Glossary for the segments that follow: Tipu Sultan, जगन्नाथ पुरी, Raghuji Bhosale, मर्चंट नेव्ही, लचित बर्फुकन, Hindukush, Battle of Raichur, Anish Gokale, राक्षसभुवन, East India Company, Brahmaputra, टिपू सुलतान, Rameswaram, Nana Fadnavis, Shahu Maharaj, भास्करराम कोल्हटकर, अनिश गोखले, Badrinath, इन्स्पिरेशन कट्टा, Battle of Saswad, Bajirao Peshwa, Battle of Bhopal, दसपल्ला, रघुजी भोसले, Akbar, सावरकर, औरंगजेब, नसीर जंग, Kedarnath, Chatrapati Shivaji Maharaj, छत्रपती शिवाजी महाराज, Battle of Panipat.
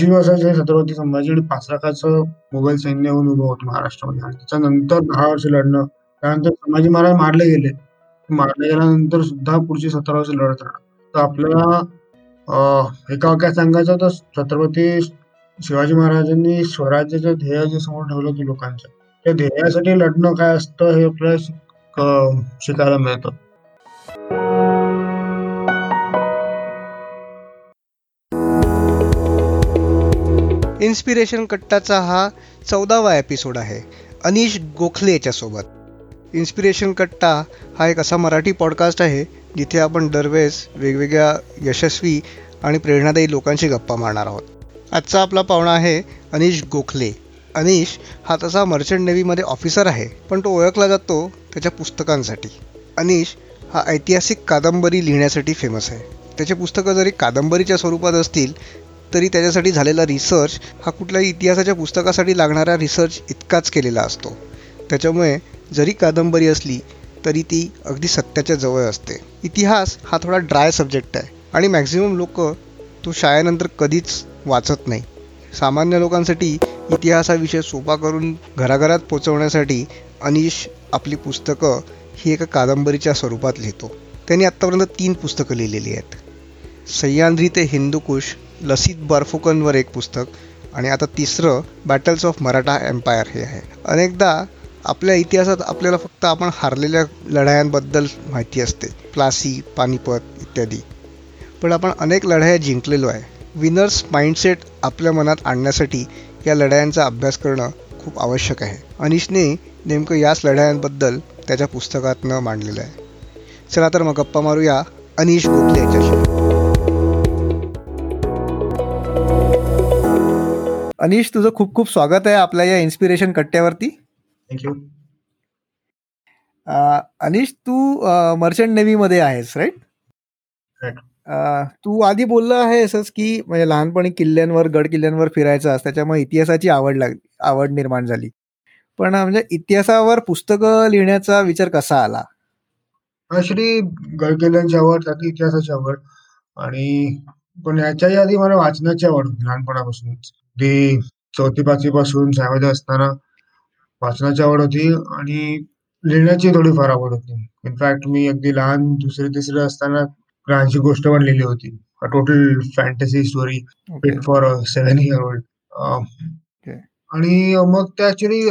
आजीव असं जे छत्रपती संभाजी पाचलाखाचं मुघल सैन्य होऊन उभं होतं महाराष्ट्रामध्ये. आणि त्याच्यानंतर 10 वर्ष लढणं, त्यानंतर संभाजी महाराज मारले गेले, मारले गेल्यानंतर सुद्धा पुढची 17 वर्ष लढत राहणार. तर आपल्याला एका वाक्यात सांगायचं तर छत्रपती शिवाजी महाराजांनी स्वराज्याचं ध्येय जे समोर ठेवलं होतं लोकांचं, त्या ध्येयासाठी लढणं काय असतं हे आपल्याला शिकायला मिळतं. इन्स्पिरेशन कट्टाचा हा 14वा एपिसोड आहे अनिश गोखले याच्या सोबत. इन्स्पिरेशन कट्टा हा एक असा मराठी पॉडकास्ट आहे जिथे आपण दरवेळेस वेगवेगळ्या यशस्वी आणि प्रेरणादायी लोकांशी गप्पा मारणार आहोत. आजचा आपला पाहुणा आहे अनिश गोखले. अनिश हा तसा मर्चंट नेव्हीमध्ये ऑफिसर आहे, पण तो ओळखला जातो त्याच्या पुस्तकांसाठी. अनिश हा ऐतिहासिक कादंबरी लिहिण्यासाठी फेमस आहे. त्याचे पुस्तकं जरी कादंबरीच्या स्वरूपात असतील तरी त्याच्यासाठी झालेला रिसर्च हा कुठल्याही इतिहासाच्या पुस्तकासाठी लागणारा रिसर्च इतकाच केलेला असतो. त्याच्यामुळे जरी कादंबरी असली तरी ती अगदी सत्याच्या जवळ असते. इतिहास हा थोडा ड्राय सब्जेक्ट आहे आणि मॅक्झिमम लोक तो शाळेनंतर कधीच वाचत नाही. सामान्य लोकांसाठी इतिहास हा विषय सोपा करून घराघरात पोचवण्यासाठी अनिश आपली पुस्तकं ही एका कादंबरीच्या स्वरूपात लिहितो. त्यांनी आत्तापर्यंत 3 पुस्तकं लिहिलेली आहेत. सह्याद्री ते हिंदुकुश, लसीत बारफुकनवर एक पुस्तक आणि आता 3रं बॅटल्स ऑफ मराठा एम्पायर हे आहे. अनेकदा आपल्या इतिहासात आपल्याला फक्त आपण हारलेल्या लढायांबद्दल माहिती असते, प्लासी, पानिपत इत्यादी, पण आपण अनेक लढाया जिंकलेलो आहे. विनर्स माइंडसेट आपल्या मनात आणण्यासाठी या लढायांचा अभ्यास करणं खूप आवश्यक आहे. अनिशने नेमकं याच लढायांबद्दल त्याच्या पुस्तकातनं मांडलेलं आहे. चला तर मग गप्पा मारूया अनिश गोखले यांच्याशी. अनिश, तुझं खूप खूप स्वागत आहे आपल्या या इन्स्पिरेशन कट्ट्यावरती. थँक्यू. अनिश, तू मर्चंट नेव्ही मध्ये आहेस, राईट? तू आधी बोलला आहेस की म्हणजे लहानपणी किल्ल्यांवर, गड किल्ल्यांवर फिरायचा, त्याच्यामुळे इतिहासाची आवड निर्माण झाली. पण म्हणजे इतिहासावर पुस्तकं लिहिण्याचा विचार कसा आला? श्री गड किल्ल्यांची आवड, त्यातली इतिहासाची आवड, आणि पण याच्याही आधी मला वाचनाची आवड होती लहानपणापासूनच. ती 4वी-5वी पासून 6वी असताना वाचनाची आवड होती आणि लिहिण्याची थोडीफार आवड होती. इनफॅक्ट मी अगदी लहान 2री-3री असताना लहानशी गोष्ट पण लिहिली होती, total fantasy story fit for 7-year-old. आणि मग त्या ऍक्च्युली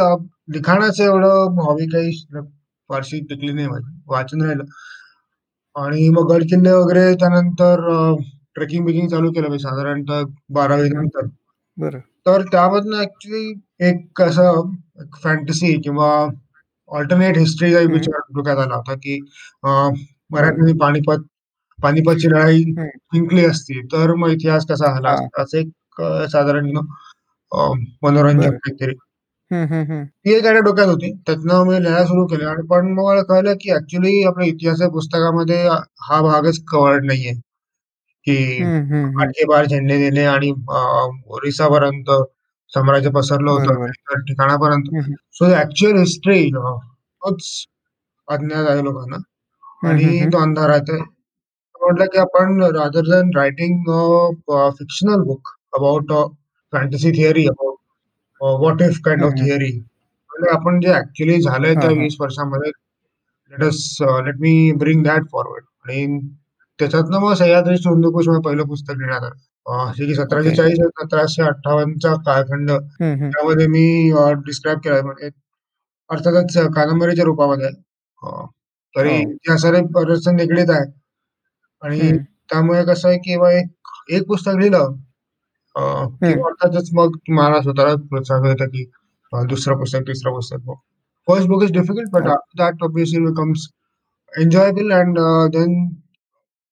लिखाणाचं एवढं हॉबी काही फारशी टिकली नाही माझी, वाचन राहिलं. आणि मग गड किल्ले वगैरे, त्यानंतर ट्रेकिंग बिकिंग चालू केलं मी साधारणतः 12वी नंतर. तर त्यामधनं ऍक्च्युली एक असं फॅन्टसी किंवा ऑल्टरनेट हिस्ट्री काही विचार डोक्यात आला होता की मराठ्यांनी पानिपतची लढाई जिंकली असती तर मग इतिहास कसा झाला, असं एक साधारण मनोरंजक काहीतरी ती एक आयडिया डोक्यात होती. त्यातनं मी लिहायला सुरू केलं. आणि पण मग मला कळलं की ऍक्च्युली आपल्या इतिहास पुस्तकामध्ये हा भागच कव्हर्ड नाहीये की 8 के पार झेंडे दिले आणि ओरिसापर्यंत साम्राज्य पसरलं होतं ठिकाणापर्यंत. सो ऍक्च्युअल हिस्ट्री अज्ञात आहे लोकांना आणि तो अंधार आहे. म्हटलं की आपण rather than writing fictional book about fantasy theory, about what if kind of theory, आपण जे ऍक्च्युअली झालंय त्या 20 वर्षांमध्ये let me bring that forward. आणि त्याच्यातनं मग सह्याद्री हिंदुकुश पहिलं पुस्तक लिहिण्यात आलं, जे की 1740 ते 1758 कालखंड. त्यामध्ये मी डिस्क्राईब केला, म्हणजे अर्थातच कादंबरीच्या रूपामध्ये तरी इतिहासाने बरेच निगडीत आहे. आणि त्यामुळे कसं आहे की एक पुस्तक लिहिलं अर्थातच मग तुम्हाला स्वतःला प्रोत्साहन होतं की दुसरं पुस्तक, तिसरं पुस्तक. First book is difficult but that obviously becomes enjoyable and then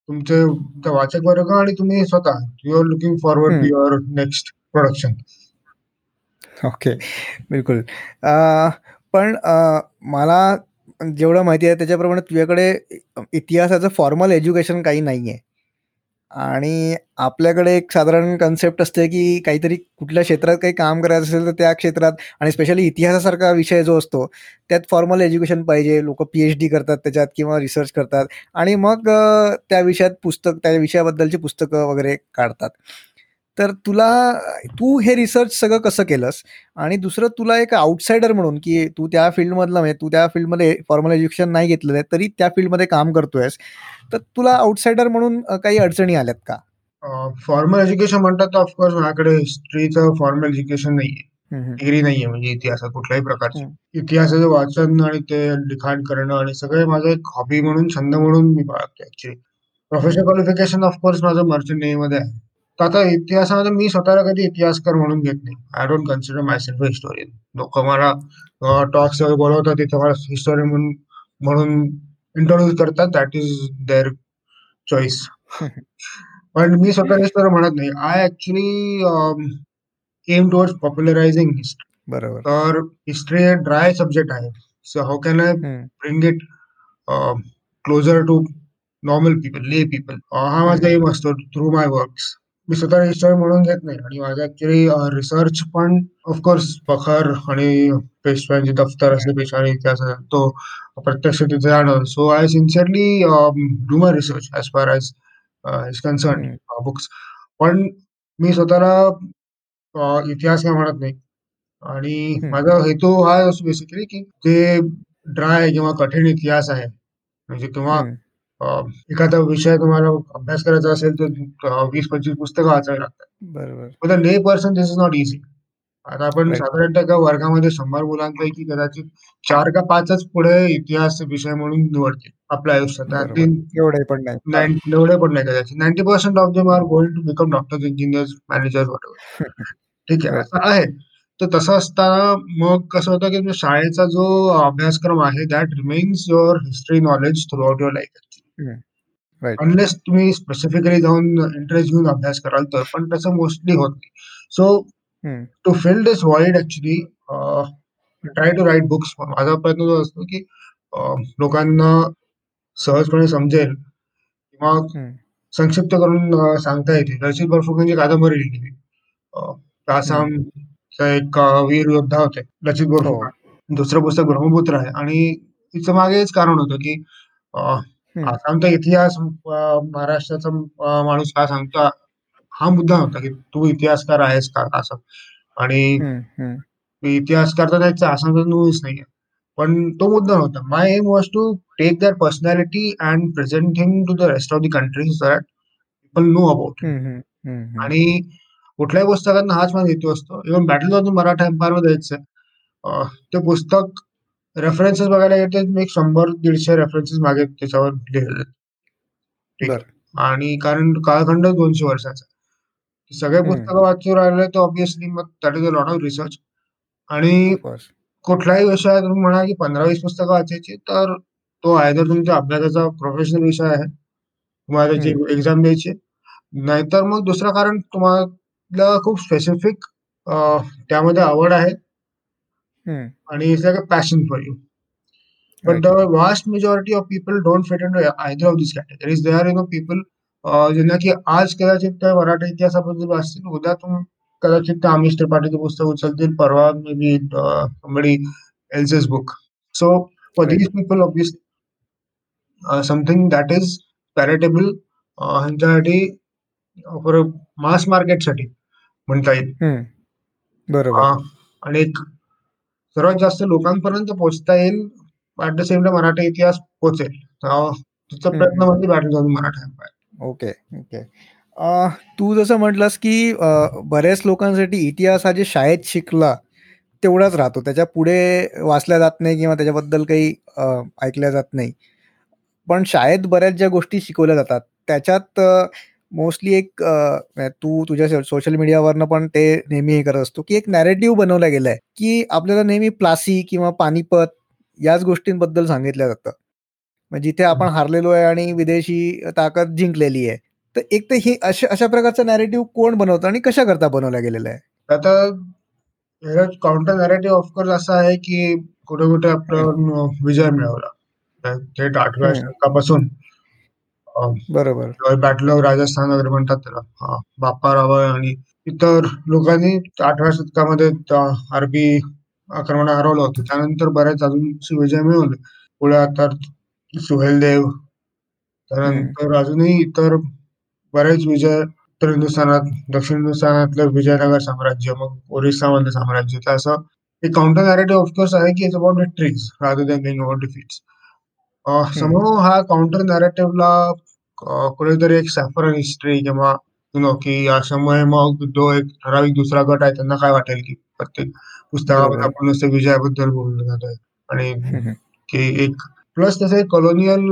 तुमचे वाचक वर्ग आणि तुम्ही स्वतः you are looking forward to your next production. Okay, बिलकुल. पण मला जेवढं माहिती आहे त्याच्याप्रमाणे तुझ्याकडे इतिहासाचं फॉर्मल एज्युकेशन काही नाही आहे. आणि आपल्याकडे एक साधारण कन्सेप्ट असते की काहीतरी कुठल्या क्षेत्रात काही काम करायचं असेल तर त्या क्षेत्रात, आणि स्पेशली इतिहासासारखा विषय जो असतो त्यात फॉर्मल एज्युकेशन पाहिजे. लोक PhD करतात त्याच्यात किंवा रिसर्च करतात आणि मग त्या विषयाबद्दलची पुस्तकं वगैरे काढतात. तर तुला तू हे रिसर्च सगळं कसं केलंस, आणि दुसरं तुला एक आउटसाइडर म्हणून की तू त्या फील्डमधला, म्हणजे तू त्या फील्डमध्ये फॉर्मल एज्युकेशन नाही घेतलेलं आहे तरी त्या फील्डमध्ये काम करतोयस, तर तुला आउटसाइडर म्हणून काही अडचणी आल्यात का? फॉर्मल एज्युकेशन म्हणतात तर ऑफकोर्स माझ्याकडे हिस्ट्रीचं फॉर्मल एज्युकेशन नाहीये, डिग्री नाहीये, म्हणजे इतिहासात कुठल्याही प्रकारचं इतिहासाचं वाचन आणि ते लिखाण करणं आणि सगळे माझं एक हॉबी म्हणून, छंद म्हणून मी बाळगतो ऍक्च्युली. प्रोफेशनल क्वालिफिकेशन ऑफकोर्स माझं मर्चंट नेव्हीमध्ये आहे. तर आता इतिहासामध्ये मी स्वतःला कधी इतिहासकार म्हणून घेत नाही. I don't consider myself historian. लोक मला टॉक्स वगैरे बोलवतात तिथे मला हिस्टोरियन म्हणून इंट्रोड्यूस करतात, दॅट इज देअर चॉईस. पण मी स्वतःला हिस्टोरियन म्हणत नाही. I actually came towards popularising history. बरोबर. तर हिस्ट्री हे ड्राय सब्जेक्ट आहे, so how can I bring it closer to normal people, lay people, हा माझा एम असतो थ्रू माय वर्क्स. मी स्वतः हिस्टोरियन म्हणून घेत नाही. आणि माझा ऍक्च्युली रिसर्च पण ऑफकोर्स बखर आणि पेशव्यांचे दफ्तर असले, पेशव्यांचा इतिहास तो प्रत्यक्ष तिथे जाणं, so I sincerely do my research as far as is concern books. पण मी स्वतःला इतिहास काय म्हणत नाही. आणि माझा हेतू हा असतो बेसिकली की जे ड्राय किंवा कठीण इतिहास आहे, म्हणजे किंवा एखादा विषय तुम्हाला अभ्यास करायचा असेल तर 20-25 पुस्तकं वाचावी लागतात. बरोबर. Lay person this is not easy. आता आपण साधारणतः एका वर्गामध्ये 100 मुलांपैकी कदाचित 4 का 5 पुढे इतिहास विषय म्हणून निवडतील आपल्या आयुष्यात. एवढे पण नाही कदाचित 90% of them are going to become doctors, engineers, managers, whatever. ठीक आहे, असं आहे. तर तसं असताना मग कसं होतं की शाळेचा जो अभ्यासक्रम आहे that remains your history knowledge throughout your life. Unless तुम्ही स्पेसिफिकली जाऊन इंटरेस्ट घेऊन अभ्यास कराल तर, पण तसं मोस्टली होत नाही. So to fill this void actually try to write books. माझा प्रयत्न जो असतो की लोकांना सहजपणे समजेल किंवा संक्षिप्त करून सांगता येते. लचित बर्फुकनची कादंबरी लिहिली मी. आसामचा एक वीर योद्धा होते लचित बर्फुकन. दुसरं पुस्तक ब्रह्मपुत्र आहे. आणि तिचं मागे हेच कारण होतं की आसामचा इतिहास महाराष्ट्राचा माणूस का सांगता, हा मुद्दा होता की तू इतिहासकार आहेस का आसाम. आणि इतिहासकार तर त्याचा आसामचा न्यूज नाही, पण तो मुद्दा होता. My aim was to take that personality and present him to the rest of the country so that people know about. आणि कुठल्याही पुस्तकांना हाच माझा हेतू असतो. Even battle of Maratha empire मध्ये द्यायचं ते पुस्तक रेफरन्सेस बघायला येते, मी 100-150 रेफरन्सेस मागे त्याच्यावर लिहिलेले. आणि कारण कालखंड 200 वर्षाचा, सगळे पुस्तकं वाचू राहिले तर ऑब्विसली मग that is a lot of research. आणि कुठल्याही विषयात तुम्ही म्हणा की 15-20 पुस्तकं वाचायची तर तो आहे तर तुमच्या अभ्यासाचा प्रोफेशनल विषय आहे, तुम्हाला त्याची एक्झाम द्यायची, नाहीतर मग दुसरं कारण तुम्हाला खूप स्पेसिफिक त्यामध्ये आवड आहे आणि it's like a passion for you. But the vast majority of people don't fit in to either of this categories. They are you know people ज्यांना की आज कदाचित मराठी इतिहासाबद्दल वाचतील, उद्या कदाचित आमिष त्रिपाठीचं पुस्तक उचलतील, परवा maybe somebody else's book. So for these people obviously something that is palatable ह्यांच्यासाठी फॉर मास मार्केटसाठी म्हणता येईल. बरोबर. आणि एक सर्वात जास्त लोकांपर्यंत पोहोचता येईल, at the same time Marathi इतिहास पोहोचेल, तिचा प्रयत्न म्हणजे battle of Maratha empire. Okay okay. तू जसं म्हटलंस की बऱ्याच लोकांसाठी इतिहास हा जे शाळेत शिकला तेवढाच राहतो, त्याच्या पुढे वाचल्या जात नाही किंवा त्याच्याबद्दल काही ऐकल्या जात नाही. पण शाळेत बऱ्याच ज्या गोष्टी शिकवल्या जातात त्याच्यात मोस्टली एक तू तुझ्या सोशल मीडियावरनं पण ते नेहमी हे करत असतो की एक नॅरेटिव्ह बनवला गेलाय की आपल्याला नेहमी प्लासी किंवा पानिपत याच गोष्टींबद्दल सांगितलं जातं, म्हणजे जिथे आपण हारलेलो आहे आणि विदेशी ताकद जिंकलेली आहे. तर एक तर हे अशा प्रकारचा नॅरेटिव्ह कोण बनवतं आणि कशा करता बनवला गेलेला आहे? आता काउंटर नॅरेटिव्ह ऑफकोर्स असं आहे की कुठे कुठे आपण विजय मिळवला थेट 8व्या शतकापासून. बरोबर. बॅटल ऑफ राजस्थान वगैरे म्हणतात त्याला, बाप्पा रावळ आणि इतर लोकांनी 8व्या शतकामध्ये अरबी आक्रमण हरवलं होतं. त्यानंतर बऱ्याच अजून विजय मिळवले पुढे, आता सुहेलदेव, त्यानंतर अजूनही इतर बरेच विजय उत्तर हिंदुस्थानात, दक्षिण हिंदुस्थानातलं विजयनगर साम्राज्य, मग ओरिसामधलं साम्राज्य. तर असं एक काउंटर नॅरेटिव्ह ऑफकोर्स आहे की it's about victories rather than being about defeats. समोर हा काउंटर नॅरेटिव्हला कुठेतरी एक सॅफरन हिस्ट्री किंवा की अशामुळे मग जो एक ठराविक दुसरा गट आहे त्यांना काय वाटेल की प्रत्येक पुस्तकामध्ये आपण नुसतं विजयाबद्दल बोललं जातोय आणि की एक प्लस तसं एक कॉलोनियल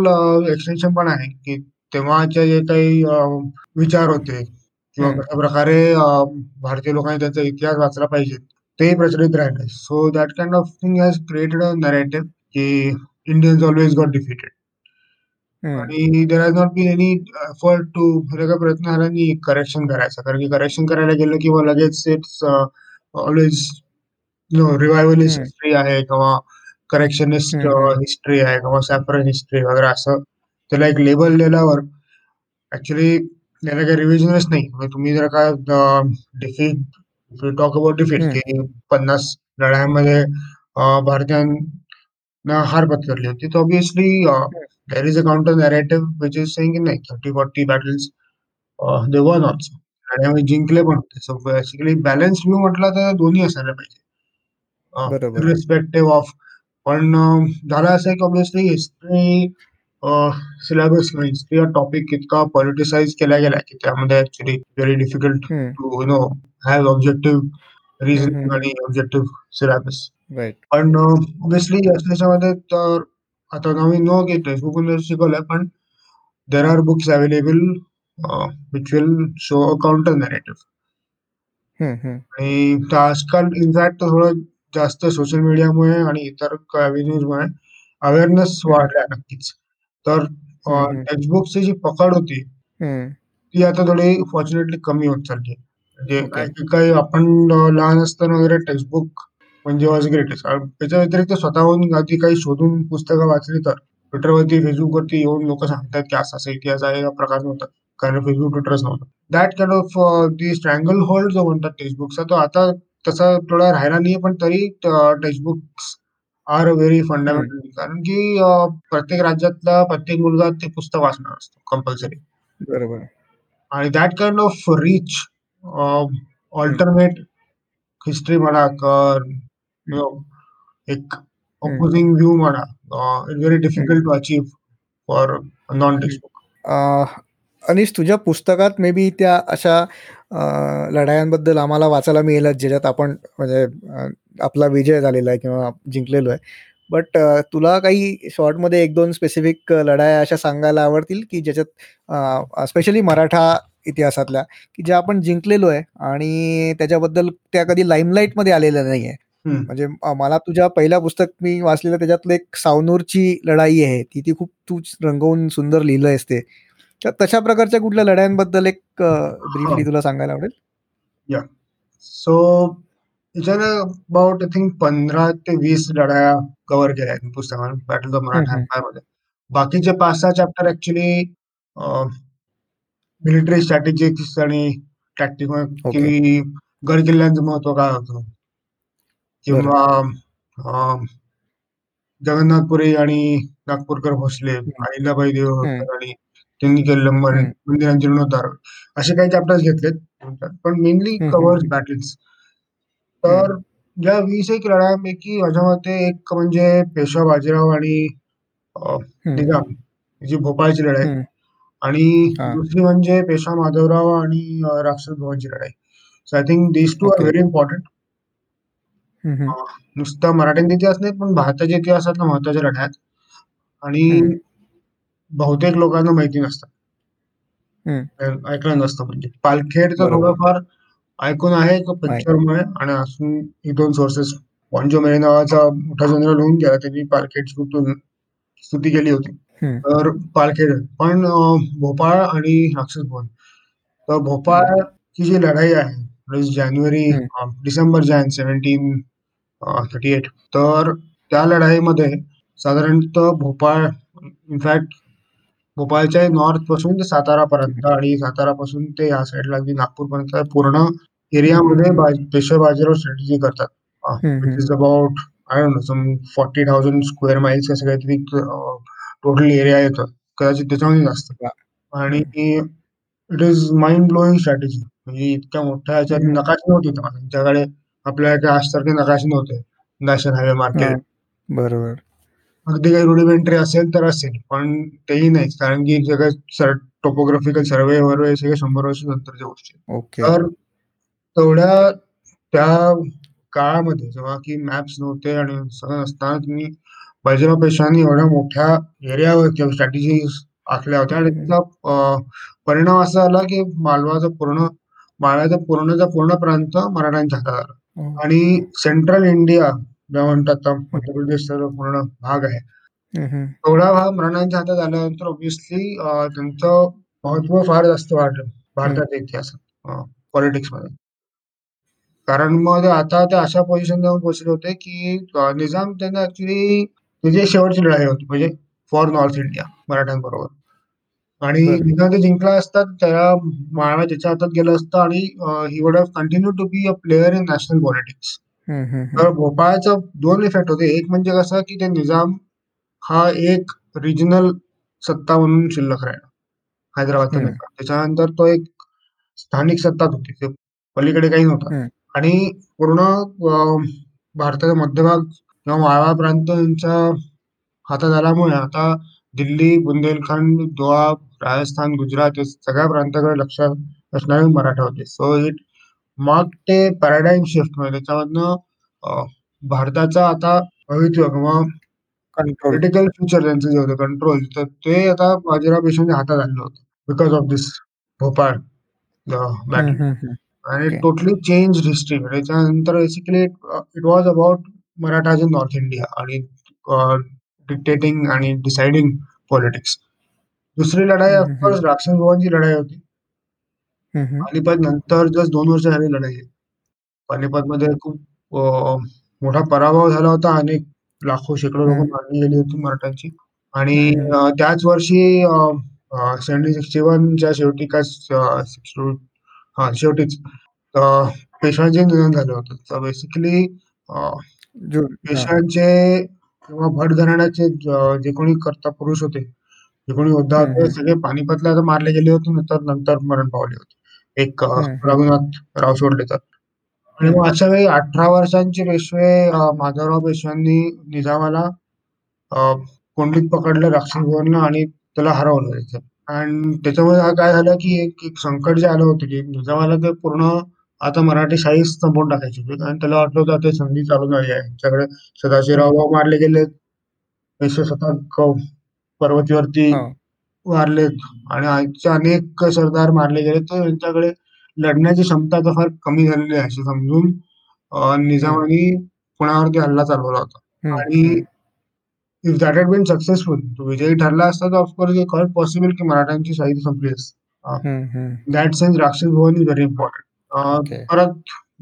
एक्सटेन्शन पण आहे की तेव्हाचे जे काही विचार होते किंवा कशा प्रकारे भारतीय लोकांनी त्यांचा इतिहास वाचला पाहिजे ते प्रचलित राहिले. So that kind of thing has created a narrative की इंडियन्स ऑलवेज गॉट डिफिटेड आणि there has not been any effort to वेगळा प्रयत्न झाला आणि करेक्शन करायचा, कारण की करेक्शन करायला गेलं किंवा लगेच इट्स ऑलवेज रिव्हायव्हलिस्ट हिस्ट्री आहे किंवा करेक्शनिस्ट हिस्ट्री आहे किंवा सॅफरन हिस्ट्री वगैरे असं त्याला एक लेबल दिल्यावर ऍक्च्युली त्याला काही रिव्हिजनच नाही. तुम्ही जर का डिफीट टॉक अबाउट डिफीट 50 लढायांमध्ये भारतीयांना हार पत्करली होती तर obviously there is a counter narrative which is saying in like 30-40 battles they won also and we जिंकले पण. सो बेसिकली बॅलन्स व्ह्यू म्हटला तर दोन्ही असायला पाहिजे रिस्पेक्टिव्ह ऑफ. पण झालं असं की ऑब्विसली हिस्ट्री सिलेबस किंवा हिस्ट्री हा टॉपिक इतका पॉलिटिसाइज केला गेला की त्यामध्ये actually very difficult to you know have objective reason आणि ऑब्जेक्टिव्ह सिलेबस. पण ऑब्विसली याच्यामध्ये तर आता आम्ही नो की टेक्स्ट बुक शिकवलंय पण there are books available which will show a counter narrative. आणि आजकाल इनफॅक्ट थोडं जास्त सोशल मीडियामुळे आणि इतर अव्हेन्यूजमुळे अवेअरनेस वाढल्या नक्कीच. तर टेक्स्ट बुकची जी पकड होती ती आता थोडी फॉर्च्युनेटली कमी होत चालली. म्हणजे काही आपण लहान असताना वगैरे टेक्स्ट बुक म्हणजे वॉज ग्रेटेस्ट. त्याच्या व्यतिरिक्त स्वतःहून आधी काही शोधून पुस्तकं वाचली तर ट्विटरवरती फेसबुकवरती येऊन लोक सांगतात की असा असा इतिहास आहे या प्रकार नव्हता कारण फेसबुक ट्विटरच नव्हतं. That kind of the stranglehold जो म्हणतात टेक्स्टबुक्सचा तो आता तसा थोडा राहिला नाही. पण तरी टेक्स्टबुक्स आर व्हेरी फंडामेंटल कारण की प्रत्येक राज्यातला प्रत्येक मुलगा ते पुस्तक वाचणार असतो कंपल्सरी. बरोबर. आणि that kind of rich alternate history म्हणा एक ऑपोजिंग व्ह्यू म्हणा it very difficult to achieve for non textbook. Anish तुझ्या पुस्तकात मे बी त्या अशा लढायांबद्दल आम्हाला वाचायला मिळेलच ज्याच्यात आपण म्हणजे आपला विजय झालेला आहे किंवा जिंकलेलो आहे. बट तुला काही शॉर्टमध्ये 1-2 स्पेसिफिक लढाया अशा सांगायला आवडतील की ज्याच्यात स्पेशली मराठा इतिहासातल्या की ज्या आपण जिंकलेलो आहे आणि त्याच्याबद्दल त्या कधी लाईमलाईटमध्ये आलेल्या नाही आहे. म्हणजे मला तुझ्या पहिल्या पुस्तक मी वाचलेलं त्याच्यातलं एक सावनूरची लढाई आहे ती खूप तू रंगवून सुंदर लिहिलं असते. तर तशा प्रकारच्या कुठल्या लढायांबद्दल एक ब्रीफली तुला सांगायला आवडेल. या सो याच्यानं अबाउट आय थिंक 15 ते 20 लढाया कव्हर केल्या आहेत पुस्तकात बॅटल ऑफ मराठा एम्पायरमध्ये. बाकीचे 5-6 चॅप्टर ऍक्च्युली मिलिटरी स्ट्रॅटेजिक्स आणि टॅक्टिक्स गडकिल्ल्यांचं महत्व काय होतं किंवा जगन्नाथ पुरी आणि नागपूरकर भोसले अहिल्याबाई होळकर आणि त्यांनी केलेलं मंदिरांचे जीर्णोद्धार असे काही चॅप्टर्स घेतलेत पण मेनली कव्हर्स बॅटल्स. तर या 20 लढायांपैकी माझ्या मते एक म्हणजे पेशवा बाजीराव आणि निजाम जी भोपाळची लढाई आणि दुसरी म्हणजे पेशवा माधवराव आणि राक्षस भवनची लढाई. So I think this two are very important. नुसता मराठ्यांचा इतिहास नाही पण भारताच्या इतिहासातल्या महत्वाच्या लढ्यात आणि बहुतेक लोकांना माहिती नसतं ऐकलं नसतं. म्हणजे पालखेडचा थोडंफार ऐकून आहे पिक्चरमुळे आणि असून 1-2 सोर्सेस पॉन्जो मेरे नावाचा मोठा जनरल होऊन गेला त्यांनी पालखेडची स्तुती केली होती. तर पालखेड पण भोपाळ आणि राक्षस भवन. तर भोपाळची जी लढाई आहे December 1738 तर त्या लढाईमध्ये साधारणतः भोपाळ इनफॅक्ट भोपाळच्या नॉर्थ पासून ते सातारा पर्यंत आणि सातारा पासून ते या साईडला अगदी नागपूर पर्यंत पूर्ण एरियामध्ये पेशवा बाजीराव स्ट्रॅटेजी करतात. It is about I don't know some 40,000 square miles असं काहीतरी टोटल एरिया येतं कदाचित त्याच्यामध्ये जास्त. आणि it is mind blowing strategy. म्हणजे इतक्या मोठ्या ह्याच्यात हम्म. नकाशे नव्हते तेव्हा. त्यांच्याकडे आपल्या काय आजसारखे नकाशे नव्हते, नॅशनल हायवे हा, मार्केट, बरोबर. अगदी काही रुडिमेंटरी असेल तर असेल, पण तेही नाहीच, कारण की सगळं टोपोग्राफिकल सर्वे वगैरे सगळे 100 वर्ष नंतरच्या गोष्टी आहेत. ओके. तर तेवढ्या त्या काळामध्ये जेव्हा की मॅप्स नव्हते आणि सगळं नसताना तुम्ही बाजीराव पेशव्यांनी एवढ्या मोठ्या एरियावरती स्ट्रॅटेजी आखल्या होत्या आणि त्याचा परिणाम असा झाला की मालव्याचा पूर्ण प्रांत मराठ्यांच्या हातात आला आणि ओके. सेंट्रल इंडिया ज्या म्हणतात मध्य प्रदेशचा जो पूर्ण भाग आहे हम्म. तेवढा भाग मराठ्यांच्या हातात आल्यानंतर ऑब्विसली त्यांचं महत्व फार जास्त वाढलं हम्म. भारताच्या इतिहासात पॉलिटिक्समध्ये. कारण मग आता ते अशा पोझिशन जाऊन पोहोचले होते की निजाम त्यांना ऍक्च्युली त्याची शेवटची लढाई होती, म्हणजे फॉर नॉर्थ इंडिया मराठ्यांबरोबर, आणि बरं. निजाम ते जिंकला असता त्याला माळवा त्याच्या हातात गेलं असतं आणि he would have continue to be a player in national politics. Hmm, hmm, तर हम्म. भोपाळचा दोन इफेक्ट होते. एक म्हणजे कसं की ते निजाम हा एक रिजनल सत्ता म्हणून शिल्लक राहिला हैदराबादच्या हम्म, नंतर, त्याच्यानंतर तो एक स्थानिक सत्ताच होती, ते पलीकडे काही नव्हता. हम्म. आणि पूर्ण भारताचा मध्यभाग किंवा माळवा प्रांत यांच्या हातात आल्यामुळे आता दिल्ली, बुंदेलखंड, गोवा, राजस्थान, गुजरात या सगळ्या प्रांताकडे लक्ष असणारे मराठा होते. सो इट मग ते पॅराडाईम शिफ्ट, म्हणजे त्याच्यामधनं भारताचा आता भविष्य किंवा कंट्रोल. पोलिटिकल फ्युचर त्यांचं जे होतं कंट्रोल, तर ते आता बाजीराव पेशव्यांच्या हातात आणलं होतं बिकॉज ऑफ दिस भोपाळ हम्म, बॅटल, हम्म, हम्म. आणि ओके. Totally change history. त्याच्यानंतर basically it was about Marathas in north India आणि डिक्टेटिंग आणि डिसाइडिंग पॉलिटिक्स. दुसरी लढाई हम्म, हम्म, ऑफकोर्स राक्षसगोवांची लढाई होती. हम्म, हम्म. पानिपत नंतर जस्ट 2 वर्ष झाली लढाई आहे. पानिपत मध्ये खूप मोठा पराभव झाला होता, अनेक लाखो शेकडो लोक हम्म. मारली गेली होती मराठ्यांची. आणि हम्म, हम्म. त्याच वर्षी 1761च्या शेवटी का 62 शेवटीच पेशव्यांचे निधन झालं होतं. तर बेसिकली जून. हा. पेशव्यांचे किंवा भट घराण्याचे जे कोणी कर्ता पुरुष होते, जे कोणी योद्धा हम्म, होते, हम्म. सगळे पानिपतला आता मारले गेले होते, नंतर नंतर मरण पावले होते. एक हम्म, हम्म. रघुनाथ राव सोडले तर. आणि मग हम्म. अशा वेळी 18 वर्षांचे पेशवे माधवराव पेशव्यांनी निजामाला अं, कोंडीत पकडलं राक्षसगोरनं आणि त्याला हरवलं त्याचं. आणि त्याच्यामुळे काय झालं की एक एक संकट जे आलं होतं की निजामाला ते पूर्ण आता मराठी शाही संपवून टाकायची होती, कारण त्याला वाटलं होतं आता ही संधी चालू झाली आहे. यांच्याकडे हम्म. सदाशिवराव मारले गेलेत, पेशवे स्वतः पर्वतीवरती हा. वारलेत आणि आजचे अनेक सरदार मारले गेले, तर यांच्याकडे लढण्याची क्षमता आता फार कमी झालेली आहे असे समजून हम्म, निजामाने पुण्यावरती हल्ला चालवला होता. हम्म, आणि hmm. If that had been successful, तो विजयी ठरला असता तर ऑफकोर्स इट नॉट पॉसिबल की मराठ्यांची शाही संपली असती. हम्म, हम्म. That sense Rakshas Bhuvan is very important. Okay. परत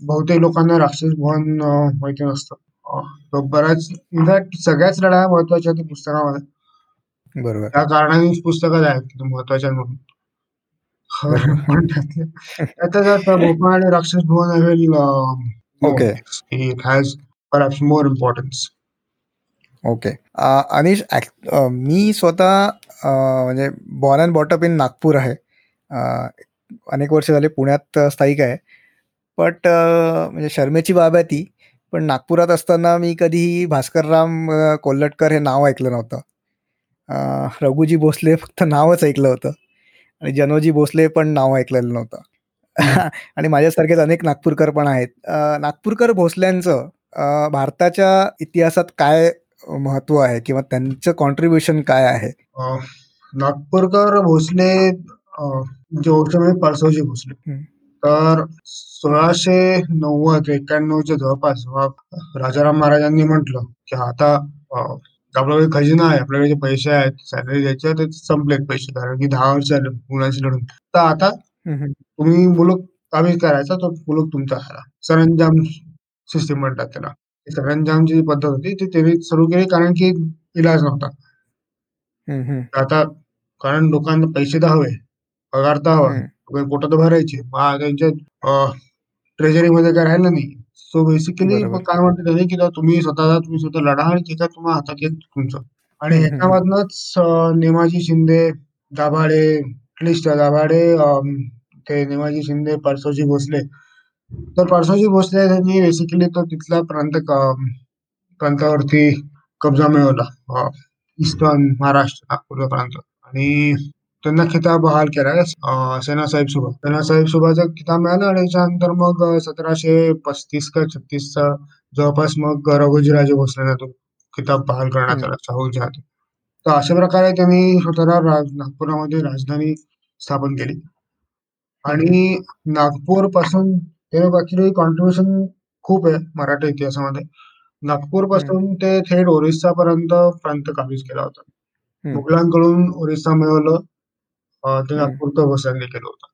बहुतेक लोकांना राक्षस भवन माहिती नसतं. तो बऱ्याच इनफॅक्ट सगळ्याच लढाया महत्वाच्या आहेत पुस्तकामध्ये, बरोबर, त्या कारणानेच पुस्तकात आहेत महत्वाच्या म्हणून. बरोबर. पण त्याचा भोपाळ आणि Rakshas Bhuvan I will know okay, it has perhaps more importance. Okay. Anish, मी स्वतः म्हणजे born and brought up in Nagpur आहे. अ, अनेक वर्ष झाले पुण्यात स्थायिक आहे, बट म्हणजे शर्मेची बाब आहे ती, पण नागपुरात असताना मी कधीही भास्करराम कोल्हटकर हे नाव ऐकलं नव्हतं. रघुजी भोसले फक्त नावच ऐकलं होतं, आणि जनोजी भोसले पण नाव ऐकलेलं नव्हतं. आणि माझ्यासारखेच अनेक नागपूरकर पण आहेत. नागपूरकर भोसल्यांचं भारताच्या इतिहासात काय महत्व आहे, किंवा त्यांचं कॉन्ट्रीब्युशन काय आहे? नागपूरकर भोसले म्हणजे ओळख म्हणजे परसोजी भोसले. हम्म, तर 1690 ते 91च्या जवळपास जेव्हा राजाराम महाराजांनी म्हटलं की आता अं, आपल्याकडे खजिना आहे, आपल्याकडे जे पैसे आहेत, सॅलरी द्यायची आहे, ते संपलेत पैसे, कारण की 10 वर्ष झाले पुण्याशी लढून. तर आता हम्म, तुम्ही मुलुक काबीज करायचा, तो मुलुक तुमचा झाला. सरंजाम सिस्टीम म्हणतात त्याला. ती सरंजामची जी पद्धत होती ती त्यांनी सुरू केली, कारण की इलाज नव्हता हम्म, हम्म, आता, कारण लोकांना पैसे तर हवे, पगार तर हवा, हम्म, पोट तर भरायचे. त्यांच्या ट्रेजरी मध्ये काय राहिलं नाही. सो बेसिकली मग बरोबर. काय म्हणतात त्यांनी की तुम्ही स्वतः लढा आणि जे काय तुम्हाला हातात येईल तुमचं. आणि हम्म, हम्म, हम्म, ह्याच्यामधनच नेमाजी शिंदे, दाभाडे, लिस्ट दाभाडे, ते निमाजी शिंदे, परसोजी भोसले. तर परसोजी भोसले यांनी बेसिकली तो तिथला प्रांतावरती कब्जा मिळवला, ईस्टर्न महाराष्ट्र पूर्व प्रांत, आणि त्यांना खिताब बहाल केला सेनासाहेब सुभा. सेनासाहेब सुभाचा खिताब मिळाला आणि त्याच्यानंतर मग 1735 का 36 जवळपास मग रघुजीराजे भोसलेंना तो खिताब बहाल करण्यात आला शाहूच्या हाती. तर अशा प्रकारे त्यांनी स्वतःला नागपुरामध्ये राजधानी स्थापन केली आणि नागपूर पासून त्याने कॉन्ट्रीब्युशन खूप आहे मराठा इतिहासामध्ये. नागपूर पासून ते थेट ओरिसा पर्यंत प्रांत काबीज केला होता, मुघलांकडून ओरिसा मिळवलं, ते नागपूरचं भोसल्यांनी केलं होतं.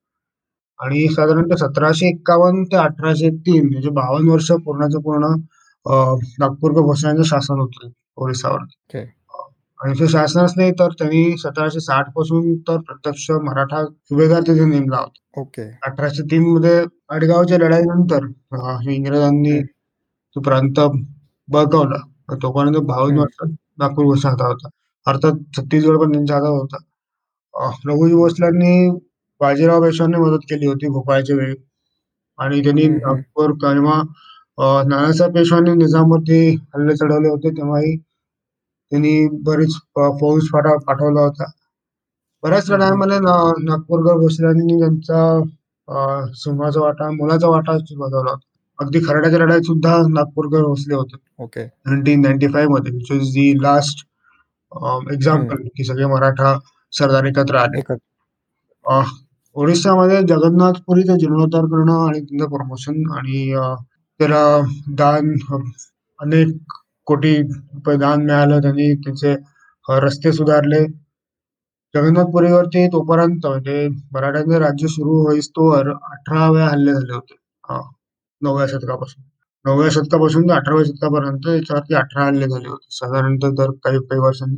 आणि साधारणतः 1751 ते 1803 म्हणजे 52 वर्ष पूर्णचं पूर्ण नागपूरचं भोसल्यांचं शासन होतं ओरिसावर. आणि ते शासनच नाही तर त्यांनी 1760 पासून तर प्रत्यक्ष मराठा सुभेदार तिथे नेमला होता. 1803 मध्ये आडगावच्या लढाईनंतर इंग्रजांनी तो प्रांत बळकावला, तोपर्यंत 52 वर्ष नागपूर भोसल्या हातात होता. अर्थात छत्तीसगड पण त्यांच्या हातात होता. रघुजी भोसल्यांनी बाजीराव पेशव्यांनी मदत केली होती भोपाळच्या वेळी, आणि त्यांनी नागपूर किंवा नानासाहेब पेशव्यांनी निजामवरती हल्ले चढवले होते तेव्हाही त्यांनी बरीच फौज पाठवला होता. बऱ्याच लढाईमध्ये नागपूरकर भोसल्यांनी त्यांचा सिंहाचा वाटा, मुलाचा वाटा बजावला होता. अगदी खराड्याच्या लढाईत सुद्धा नागपूरकर भोसले होते 1995 मध्ये, which is the last example की सगळे मराठा सरदार एकत्र आले. ओरिसामध्ये जगन्नाथ पुरी ते जीर्णोद्धार करणं आणि त्यांचं प्रमोशन आणि त्याला दान, अनेक कोटी रुपये दान मिळालं. त्यांनी त्यांचे रस्ते सुधारले. जगन्नाथपुरीवरती तोपर्यंत म्हणजे मराठ्यांचे राज्य सुरू होईस तोवर 18 वेळा हल्ले झाले होते. 9व्या शतकापासून ते 18व्या शतकापर्यंत याच्यावरती 18 हल्ले झाले होते साधारणतः दर काही वर्षांनी.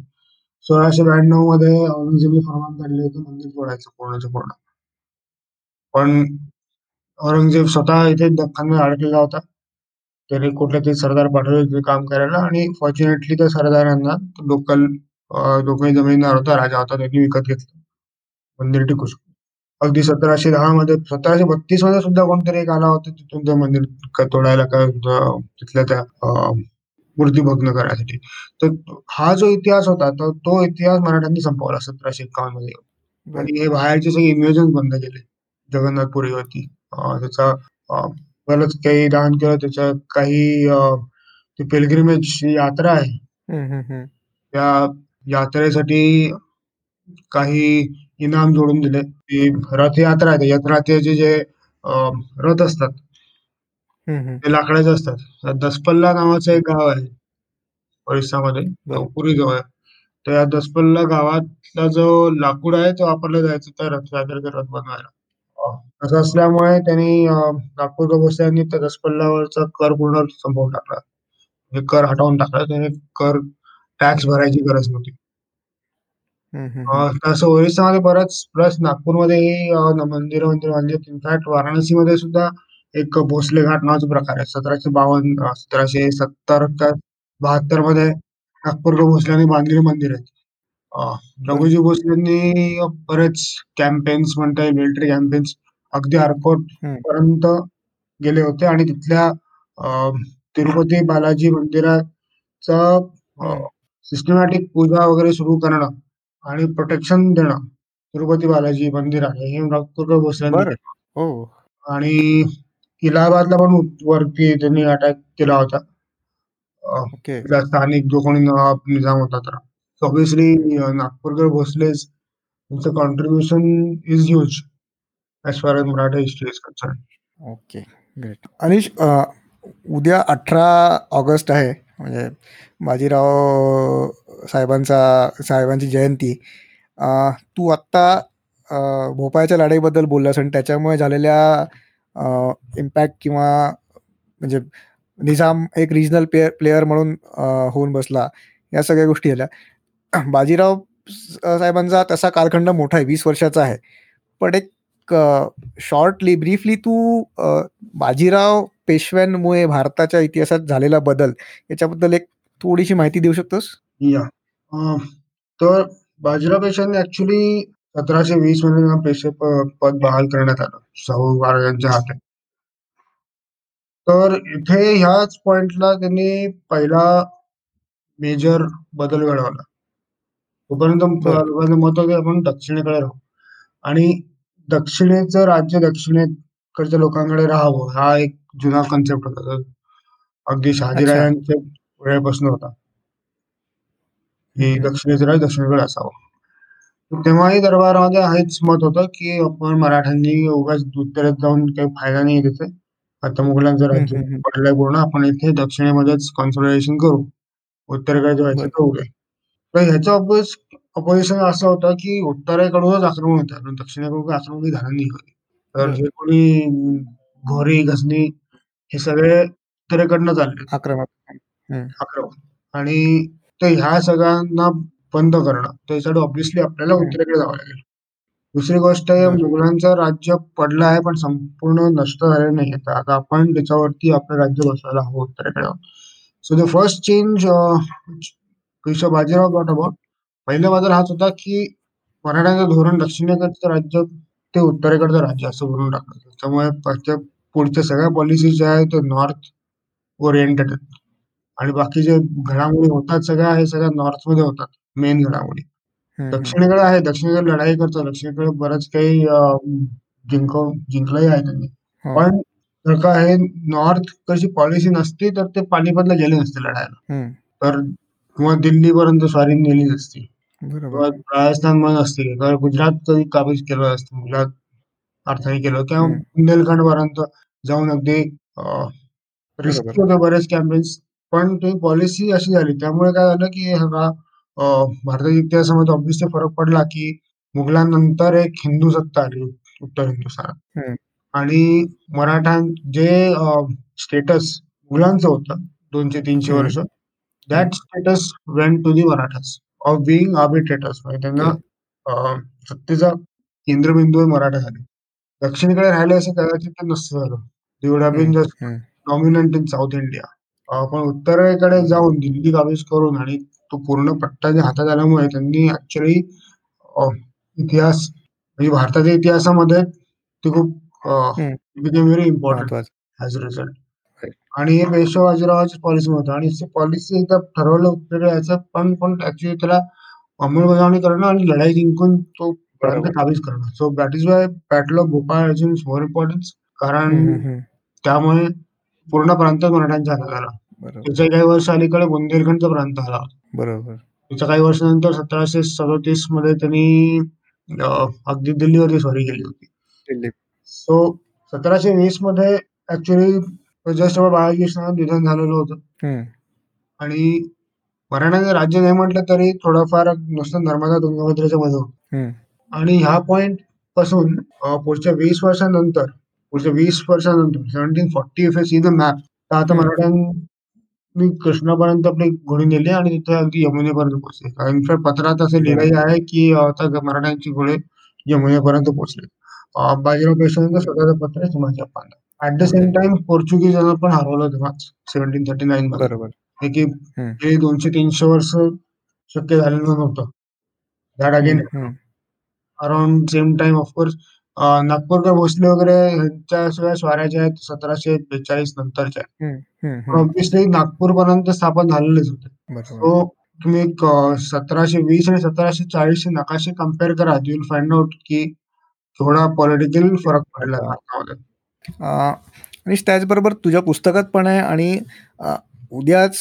1692 मध्ये औरंगजेबी फरमान काढले होते मंदिर तोडायचं पूर्णच. पण औरंगजेब स्वतः इथे दख्खनमध्ये अडकलेला होता. त्याने कुठले तरी सरदार पाठवले होते काम करायला, आणि फॉर्च्युनेटली त्या सरदारांना लोकल लोकल जमीनदार होता, राजा होता, त्यांनी विकत घेतलं मंदिर टिकू शकतो. अगदी 1710 मध्ये 1732 मध्ये सुद्धा कोणतरी एक आला होता तिथून ते मंदिर तोडायला, तिथल्या त्या मूर्ती भग्न करण्यासाठी. तर हा जो इतिहास होता तो इतिहास मराठ्यांनी संपवला 1751 मध्ये, आणि हे बाहेरचे सगळे इन्व्हेजन बंद केले जगन्नाथपुरीवरती. त्याचा बरंच काही दान केलं, त्याच्या काही पिलग्रिमेज यात्रा आहे त्या यात्रेसाठी काही इनाम जोडून दिले. ती रथयात्रा आहे, रथयात्रेचे जे रथ असतात ते लाकडाचे असतात. दसपल्ला नावाचं एक गाव आहे ओरिसामध्ये पुरी जवळ. तर या दसपल्ला गावातला जो लाकूड आहे तो वापरला जायचा त्या रथयात्रेचा रथ बनवायला. असं असल्यामुळे त्यांनी नागपूरकर भोसल्यांनी त्या दसपल्ल्यावरचा कर पूर्ण संपवून टाकला, म्हणजे कर हटवून टाकला. त्याने कर टॅक्स भरायची गरज नव्हती. तसं ओरिसामध्ये बरंच, प्लस नागपूरमध्येही मंदिर बांधली. इनफॅक्ट वाराणसीमध्ये सुद्धा एक भोसले घाट नावाचा प्रकार आहे. 1772 / 1772 मध्ये नागपूरकर भोसल्यांनी बांधलेली मंदिर आहेत. रघुजी भोसलेंनी बरेच कॅम्पेन्स म्हणता येईल, मिलिटरी कॅम्पेन्स अगदी आरकोट पर्यंत गेले होते, आणि तिथल्या तिरुपती बालाजी मंदिराचा सिस्टमॅटिक पूजा वगैरे सुरू करणं आणि प्रोटेक्शन देणं. तिरुपती बालाजी मंदिर आहे हे नागपूरकर भोसले. आणि इलाहाबादला पण वरती त्यांनी अटॅक केला होता स्थानिक जो कोणी निजाम होता. तर ऑब्विसली नागपूरकर भोसलेज त्यांचं contribution is huge as far as Maratha history is concern. Okay, great. Anish, उद्या 18 ऑगस्ट आहे, म्हणजे बाजीराव साहेबांची जयंती. तू आत्ता भोपाळच्या लढाईबद्दल बोललास आणि त्याच्यामुळे झालेल्या इम्पॅक्ट किंवा म्हणजे निजाम एक रिजनल प्लेयर म्हणून होऊन बसला, या सगळ्या गोष्टी झाल्या. बाजीराव साहेबांचा तसा कालखंड मोठा आहे, 20 वर्षाचा आहे. पण एक शॉर्टली, ब्रीफली तू बाजीराव पेशव्यांमुळे भारताच्या इतिहासात झालेला बदल याच्याबद्दल एक थोडीशी माहिती देऊ शकतोस? तर बाजीराव पेशव्यांनी ऍक्च्युली 1720 मध्ये त्यांना पेशवे पद बहाल करण्यात आलं शाहू महाराजांच्या हातात. तर इथे ह्याच पॉइंटला त्यांनी पहिला मेजर बदल घडवला. तोपर्यंत मत होते आपण दक्षिणेकडे राहू आणि दक्षिणेचं राज्य दक्षिणेकडच्या लोकांकडे राहावं हा एक जुना कॉन्सेप्ट होता, अगदी शहाजीराजांच्या वेळेपासून होता की दक्षिणेचं राज्य दक्षिणेकडे असावं. तेव्हाही दरबारामध्ये हेच मत होतं की आपण मराठ्यांनी उगाच उत्तरेत जाऊन काही फायदा नाही तिथे, आता मुघलांचं राज्य पडलंय पूर्ण, आपण इथे दक्षिणेमध्येच कॉन्सोलिडेशन करू, उत्तरेकडे जायचं करू नये. तर ह्याच्या ऑपोजिशन असं होतं की उत्तरेकडूनच आक्रमण होतं, दक्षिणेकडून आक्रमण झालं नाही होती. तर जे कोणी घोरी घसणी हे सगळे उत्तरेकडनं चालले आक्रमण, आणि तर ह्या सगळ्यांना बंद करणं त्यासाठी ऑब्व्हियसली आपल्याला उत्तरेकडे जावं लागेल. दुसरी गोष्ट मुघलांचं राज्य पडलं आहे पण संपूर्ण नष्ट झालेलं नाही, तर आता आपण त्याच्यावरती आपलं राज्य बसवायला हवं उत्तरेकडे. So the first change Peshwa Bajirao brought about, पहिला बदल हाच होता की मराठ्यांचं धोरण दक्षिणेकडचं राज्य ते उत्तरेकडचं राज्य असं बनवून टाकलं. त्यामुळे पुढच्या सगळ्या पॉलिसी ज्या आहेत ते नॉर्थ ओरिएंटेड आहेत आणि बाकी जे घडामोडी होतात सगळ्या हे सगळ्या नॉर्थ मध्ये होतात मेन घडामोडी. दक्षिणेकडे आहे, दक्षिणेकडे लढाई करतात, दक्षिणेकडे बरंच काही जिंकलंही आहे त्यांनी, पण जर का हे नॉर्थ कशी पॉलिसी नसती तर ते पानिपतला गेले नसते लढायला, तर किंवा दिल्लीपर्यंत स्वारी नेली नसती, किंवा राजस्थान मध्ये असते, किंवा गुजरात कधी काबीज केलं असतं, गुजरात अर्थाने केलं, किंवा बुंदेलखंड पर्यंत जाऊन अगदी रिस्क होते बरेच कॅम्पेन्स. पण ती पॉलिसी अशी झाली त्यामुळे काय झालं की हा भारताच्या इतिहासामध्ये ऑब्व्हियसली फरक पडला की मुघलांनंतर एक हिंदू सत्ता आली उत्तर हिंदुस्थानात, आणि मराठा जे स्टेटस मुघलांचं होतं 200-300 वर्ष that status went to the Marathas of being arbitrators. त्यांना सत्तेचा केंद्रबिंदू मराठा झाले. दक्षिणेकडे राहिले असं कदाचित नसतं झालं, they would have been just dominant in south India. पण उत्तरेकडे जाऊन दिल्ली काबीज करून आणि तो पूर्ण पट्टा जे हातात आल्यामुळे त्यांनी ऍक्च्युली इतिहास म्हणजे भारताच्या इतिहासामध्ये ते खूप become very important as a result. आणि हे पेशवा बाजीरावाची पॉलिसी होतं आणि पॉलिसी एकदा ठरवलं उत्तर यायचं पण ऍक्च्युली त्याला अंमलबजावणी करणं आणि लढाई जिंकून तो काबीज करणं. So that is why battle of Bhopal is more importance, कारण त्यामुळे पूर्ण प्रांत मराठ्यांच्या हातात आला. त्याच्या काही वर्ष अलीकडे बुंदेलखंडचा प्रांत आला बरोबर. त्याच्या काही वर्षानंतर 1737 मध्ये त्यांनी अगदी दिल्लीवरती स्वारी केली होती. सो 1720 मध्ये ऍक्च्युली जस्ट बाळाकृष्णांचं निधन झालेलं होतं आणि मराठ्यांचं राज्य नाही म्हटलं तरी थोडंफार नुसतं नर्मदा तुंगभद्रेच्या मध्ये. आणि ह्या पॉइंट पासून पुढच्या 20 वर्षानंतर 1740 इफ द मॅप, तर आता मराठ्यांनी कृष्णापर्यंत आपली घोडी नेली आणि तिथे अगदी यमुनेपर्यंत पोहोचले. इनफॅक्ट पत्रात असं लिहिलेलं आहे की आता मराठ्यांची घोडे यमुनेपर्यंत पोहोचले. बाजीराव पेशव्यांचं स्वतःचं पत्र हिमाच्या पानात. ऍट द सेम टाइम पोर्चुगीजांना पण हरवलं तेव्हा 1739 मध्ये, की हे 200-300 वर्ष शक्य झालेलं नव्हतं. That again around same time of course Nagpurkar Bhosale वगैरे ह्यांच्या सगळ्या स्वाऱ्या ज्या आहेत 1742 नंतरच्या ऑब्व्हियसली नागपूर पर्यंत स्थापन झालेलेच होते. सो तुम्ही 1720 आणि 1740 नकाशे कम्पेअर करा, यू विल फाइंड आउट की थोडा पॉलिटिकल फरक पडला भारतामध्ये. आणि त्याचबरोबर तुझ्या पुस्तकात पण आहे आणि उद्याच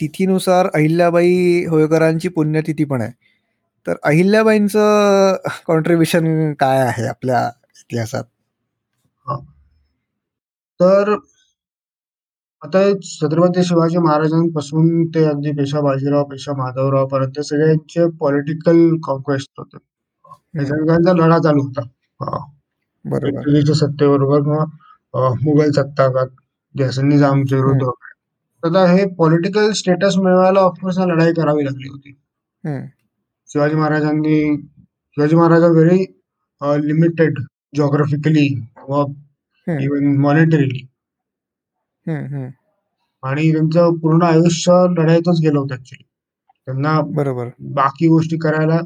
तिथीनुसार अहिल्याबाई होळकरांची पुण्यतिथी पण आहे, तर अहिल्याबाईंचं कॉन्ट्रीब्युशन काय आहे आपल्या इतिहासात? तर आता छत्रपती शिवाजी महाराजांपासून ते अगदी पेशवा बाजीराव पेशवा माधवराव पर्यंत सगळ्यांचे पॉलिटिकल कॉन्क्वेस्ट होते, सगळ्यांचा लढा चालू होता बरोबर सत्तेबरोबर किंवा मुघल सत्ताकात जसे निजामचे विरुद्ध वगैरे. तर हे पॉलिटिकल स्टेटस मिळवायला ऑफकोर्स लढाई करावी लागली होती. Shivaji Maharaj very limited geographically व इव्हन मॉनिटरीली, आणि त्यांचं पूर्ण आयुष्य लढाईतच गेलं होतं ऍक्च्युली. त्यांना बरोबर बाकी गोष्टी करायला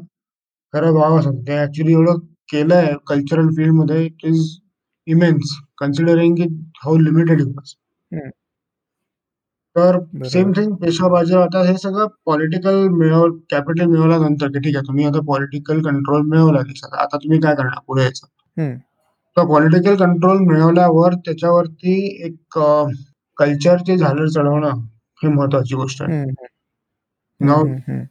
खरंच व्हावं सांगते. ऍक्च्युली एवढं केलंय कल्चरल फील्ड मध्ये इट इज इमेन्स कन्सिडरिंग की how limited it was. Hmm, तर सेम बरोबर थिंग पेशवा बाजीराव. आता हे सगळं पॉलिटिकल कॅपिटल मिळवल्यानंतर की ठीक आहे तुम्ही आता पॉलिटिकल कंट्रोल मिळवला देशाचा, आता तुम्ही काय करणार पुढे यायचं. हम्म तर पॉलिटिकल कंट्रोल मिळवल्यावर त्याच्यावरती एक कल्चरचे झालर चढवणं ही महत्वाची गोष्ट आहे. हम्म हम्म नाव हम्म हम्म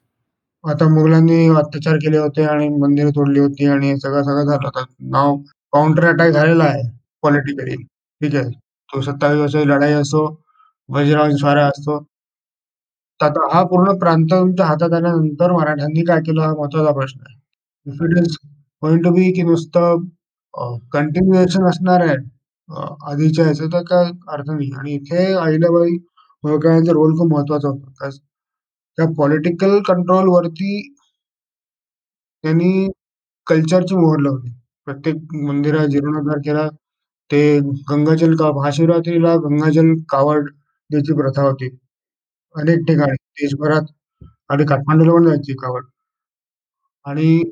आता मुघलांनी अत्याचार केले होते आणि मंदिरं तोडली होती आणि सगळं सगळं झालं होतं. नाव काउंटर अटॅक झालेला आहे पॉलिटिकली, ठीक आहे तो 27 वर्षाची लढाई असो, बाजीरावांचा स्वारा असतो. तर आता हा पूर्ण प्रांत तुमच्या हातात आल्यानंतर मराठ्यांनी काय केलं हा महत्वाचा प्रश्न आहे. If it is going to be की नुसतं कंटिन्युएशन असणार आहे आधीच्या याचं तर काय अर्थ नाही. आणि इथे अहिल्याबाई होळकरांचा रोल खूप महत्वाचा होता. त्या पॉलिटिकल कंट्रोल वरती त्यांनी कल्चरची मोहर लावली. प्रत्येक मंदिरात जीर्णोद्धार केला. ते गंगाजल का महाशिवरात्रीला गंगाजल कावड द्यायची प्रथा होती अनेक ठिकाणी देशभरात आणि काठमांडूला पण जायची कावड. आणि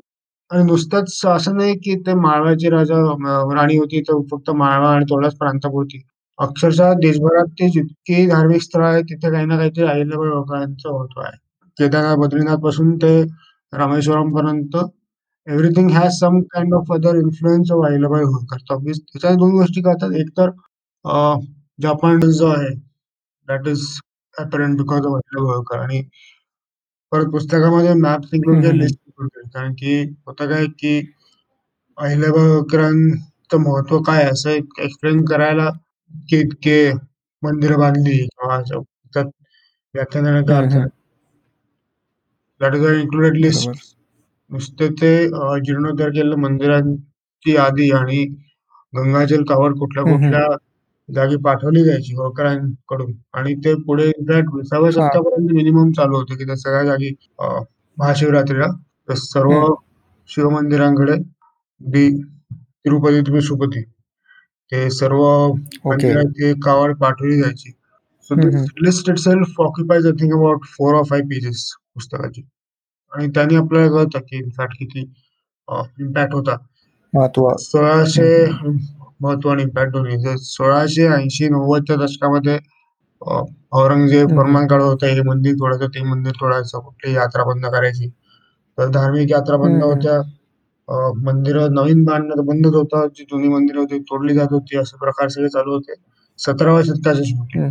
आणि नुसतंच असं नाही की ते माळव्याची राणी होती तर फक्त माळवा आणि तेवढ्याच प्रांतापुरती. अक्षरशः देशभरात ते जितके धार्मिक स्थळ आहेत तिथे काही ना काहीतरी अहिल्याबाई होळकरांचं महत्व आहे. केदारनाथ बद्रीनाथ पासून ते रामेश्वरम पर्यंत everything has some kind of other influence of Ahilyabai Holkar. Obvious त्याच्या दोन गोष्टी करतात. एक तर अं, जपान जो आहे that is apparent because of Ahilyabai Holkar. आणि परत पुस्तकामध्ये मॅप हम्म, हम्म, इन्क्लूड हम्म. लिस्ट इन्क्लूड केली कारण की होतं काय की अहिल्याबाई होळकरांचं महत्व काय आहे असं एक्सप्लेन करायला की इतके मंदिर बांधली किंवा असं त्यात व्याख्या देण्याचा हम्म, अर्थ hmm. That is included list. बरोबर नुसते ते जीर्णोद्धार केलेल्या मंदिरांची यादी आणि गंगाजल कावड कुठल्या हम्म, हम्म. कुठल्या जागी पाठवली जायची होळकरांकडून. आणि ते पुढे इनफॅक्ट 20व्या हा शतकापर्यंत मिनिमम चालू होते की त्या सगळ्या जागी महाशिवरात्रीला त्या सर्व हम्म. शिवमंदिरांकडे तिरुपती तिरुपती ते सर्व ओके मंदिराची कावड पाठवली जायची. So hmm, hmm. This list itself occupies I think about 4 or 5 pages पुस्तकाची. आणि त्याने आपल्याला कळतं की इनफॅक्ट किती इम्पॅक्ट होता. महत्व. सोळाशे हम्म, हम्म. महत्व आणि इम्पॅक्ट दोन्ही. जे 1680-90च्या दशकामध्ये अ, औरंगजेब हम्म, हम्म. फरमान काढत होता हे मंदिर तोडायचं ते मंदिर तोडायचं, कुठली यात्रा बंद करायची. तर धार्मिक यात्रा बंद हम्म, होत्या, हम्म. मंदिरं नवीन बांधणं बंदच होतं, जी जुनी मंदिरं होती तोडली जात होती, असे प्रकार सगळे चालू होते 17व्या शतकाच्या शेवटी. हम्म.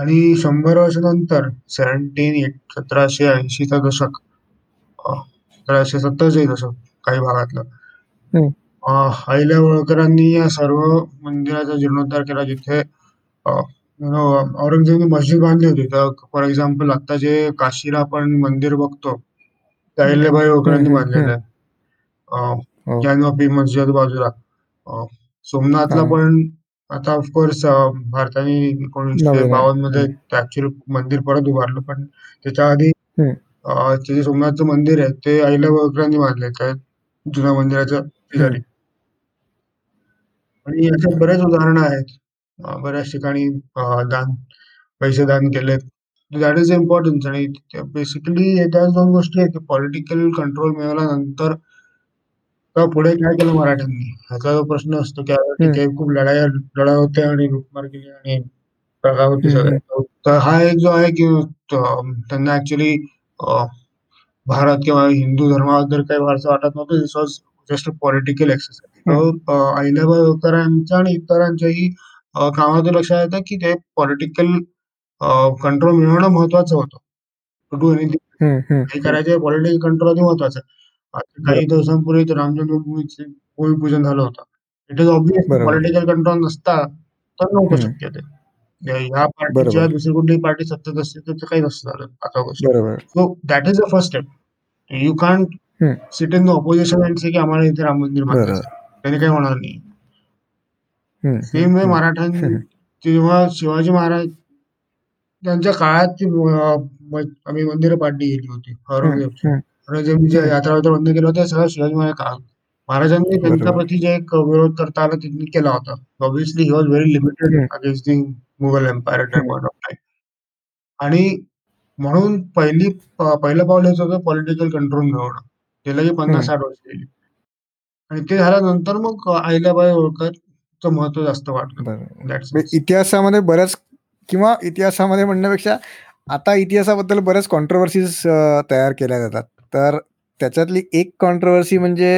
आणि 100 वर्षानंतर 1780चा दशक 1770चे दशक काही भागातलं हम्म. अहिल्या होळकरांनी या सर्व मंदिराचा जीर्णोद्धार केला. जिथे अं, औरंगजेबने मस्जिद बांधली होती तर फॉर एक्झाम्पल आता जे काशीला आपण मंदिर बघतो ते अहिल्याबाई हम्म, होळकरांनी हम्म, बांधलेलं हम्म. आहे. हो ज्ञानवापी मस्जिद बाजूला अं, हा सोमनाथला पण आता ऑफकोर्स भारताने 1952 नवीन मध्ये आहे. ऍक्च्युअल मंदिर परत उभारलं पण त्याच्या आधी हम्म. ते जे सोमनाथचं मंदिर आहे ते अहिल्या होळकरांनी बांधले काय जुन्या मंदिराच्या हम्म. शेजारी. आणि याचे बरेच उदाहरणं आहेत. बऱ्याच ठिकाणी दान पैसे दान केलेत. That is importance. आणि बेसिकली त्याच दोन गोष्टी आहेत की पॉलिटिकल कंट्रोल मिळवल्यानंतर का पुढे काय केलं मराठ्यांनी ह्याचा जो प्रश्न असतो की आता ठीक हम्म. आहे खूप लढाया होत्या आणि लुटमार केली आणि प्रकार होते हम्म, सगळे. हम्म. तर हा एक जो आहे की त्यांना ऍक्च्युली भारत किंवा हिंदू धर्माबद्दल काही फारसं वाटत नव्हतं. This was just a political hmm. Exercise. Ahilyabai होळकरांच्या आणि इतरांच्याही कामाचं लक्षात येतं की ते पॉलिटिकल कंट्रोल मिळवणं महत्वाचं होतं. टू डू एनिथिंग हम्म, हम्म. काही करायचं पॉलिटिकल कंट्रोल महत्वाचं आहे. आता काही बरोबर दिवसांपूर्वी तर रामजन्मभूमीचे भूमिपूजन झालं होतं. इट इज ऑब्विस बरोबर पॉलिटिकल कंट्रोल नसता तर नव्हतं हम्म. शक्य ते. या पार्टीच्या बरोबर दुसरी कुठलीही पार्टी सत्तेत असते तर ते काही नसतं झालं आता गोष्ट. बरोबर so that is a first step. You can't hmm. Sit in the opposition and say की आम्हाला इथे राम मंदिर बरोबर बांधायचं त्याने काही होणार नाही. हम्म, हम्म, सेम वे हम्म. मराठ्यांनी हम्म. जेव्हा शिवाजी महाराज त्यांच्या काळात ती आम्ही मंदिरं पाडली गेली होती हम्म, औरंगजेबची. हम्म. औरंगजेबनी ज्या हम्म. यात्रा बंद केल्या होत्या सगळं शिवाजी महाराज काळात. महाराजांनी बरोबर त्यांच्याप्रती जे एक विरोध करता आला त्यांनी केला होता. Obviously he was very limited hmm, against the Mughal empire at hmm. Point of time. आणि म्हणून पहिलं पाऊल हेच होतं पॉलिटिकल कंट्रोल मिळवणं. त्यालाही 50-60 वर्ष गेली. आणि ते झाल्यानंतर मग अहिल्याबाई होळकरचं महत्व जास्त वाटलं. इतिहासामध्ये बऱ्याच किंवा इतिहासामध्ये म्हणण्यापेक्षा आता इतिहासाबद्दल बऱ्याच कॉन्ट्रोवर्सीज तयार केल्या जातात. तर त्याच्यातली एक कॉन्ट्रोवर्सी म्हणजे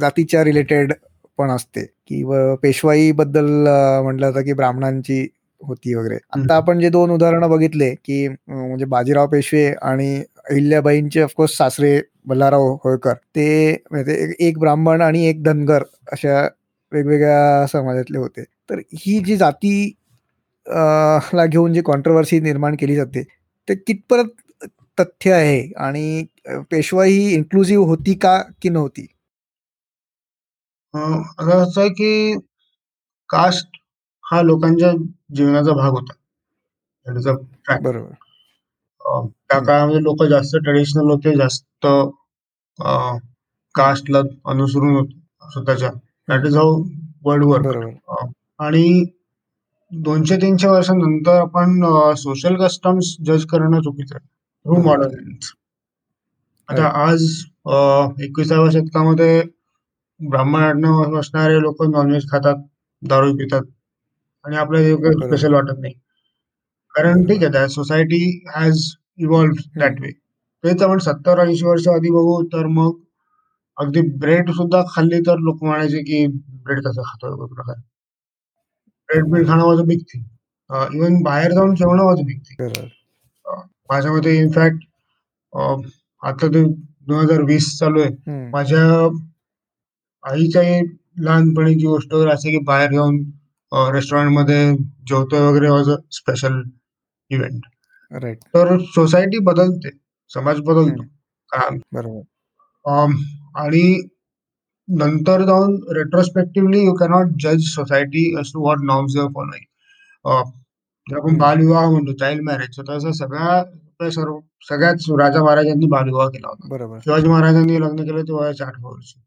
जातीच्या रिलेटेड पण असते की पेशवाई बद्दल म्हटलं जातं की ब्राह्मणांची होती वगैरे. आता आपण जे दोन उदाहरणं बघितले की म्हणजे बाजीराव पेशवे आणि अहिल्याबाईंचे ऑफकोर्स सासरे बल्लाराव होळकर, ते एक ब्राह्मण आणि एक धनगर अशा वेगवेगळ्या समाजातले होते. तर ही जी जाती ला घेऊन जी कॉन्ट्रोवर्सी निर्माण केली जाते ते कितपर्यंत तथ्य आहे आणि पेशवाई ही इन्क्लुझिव्ह होती का की नव्हती? असं आहे की कास्ट हा लोकांच्या जीवनाचा भाग होता. बरोबर. त्या काळामध्ये लोक जास्त ट्रेडिशनल होते, जास्त कास्टला अनुसरून होते स्वतःच्या. That is how world war. आणि 200-300 वर्षांनंतर आपण सोशल कस्टम्स जज करणं चुकीचं आहे थ्रू मॉडर्न. आता आज 21व्या शतकामध्ये ब्राह्मण असणारे लोक नॉनव्हेज खातात, दारू पितात आणि आपल्याला स्पेशल वाटत नाही, कारण ठीक आहे त्या society has evolved that way. तेच आपण 70-80 वर्ष आधी बघू तर मग अगदी ब्रेड सुद्धा खाल्ली तर लोक म्हणायचे की ब्रेड कसं खातो, प्रकार ब्रेड बीड खाणं माझं बिकते, इव्हन बाहेर जाऊन जेवणं माझं बिकते. माझ्या मते इनफॅक्ट आता ते 2020 चालू आहे, माझ्या आईच्या लहानपणीची गोष्ट असे की बाहेर जाऊन रेस्टॉरंटमध्ये जेवतोय वगैरे वॉज अ स्पेशल इव्हेंट. तर सोसायटी बदलते, समाज बदलतो आणि नंतर जाऊन रेट्रोस्पेक्टिव्हली यू कॅनॉट जज society as to what norms they are following. आपण बालविवाह म्हणतो, चाइल्ड मॅरेज, तसं सगळ्याच राजा महाराजांनी बालविवाह केला होता. शिवाजी महाराजांनी लग्न केलं ते वयाच्या 8व्या वर्षी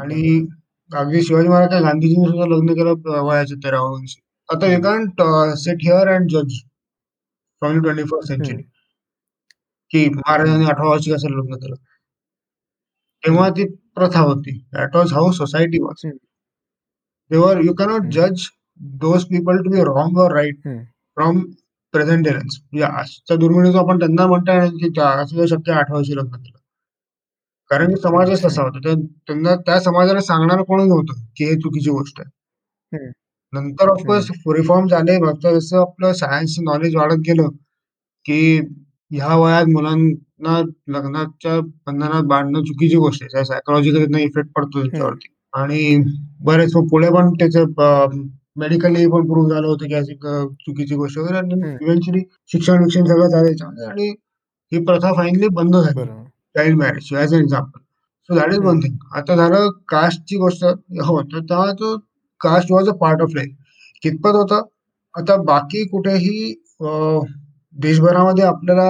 आणि अगदी शिवाजी महाराज गांधीजींनी सुद्धा लग्न केलं वयाच्या 13व्या वर्षी. आता you can't sit here and जज फ्रॉम 21st सेंचुरी की महाराजांनी 8व्या वर्षी कसं लग्न केलं. तेव्हा ती प्रथा होती. That was how society was. They were you cannot जज those people to be wrong or right from present eras. म्हणजे आजच्या दुर्मिळीचं आपण त्यांना म्हणता येईल की असं शक्य 8व्या वर्षी लग्न केलं, कारण समाजच तसा होता. त्यांना त्या समाजाला सांगणार कोण नव्हतं की हे चुकीची गोष्ट आहे. नंतर ऑफकोर्स रिफॉर्म झाले. मागच्या जसं आपलं सायन्स नॉलेज वाढत गेलं की ह्या वयात मुलांना लग्नाच्या बंधनात बांधणं चुकीची गोष्ट आहे, सायकोलॉजिकल इफेक्ट पडतो त्याच्यावरती. आणि बरेच पुढे पण त्याचं मेडिकली पण प्रूव्ह झालं होतं की अशी चुकीची गोष्ट वगैरे. आणि इव्हेंच्युअली शिक्षण विक्षण सगळं झालं आणि ही प्रथा फायनली बंद झाली. Child marriage as a example. So that is one thing. आता झालं कास्टची गोष्ट. हो, तर तेव्हा तो caste was a part of life. कितपत होता? आता बाकी कुठेही देशभरामध्ये आपल्याला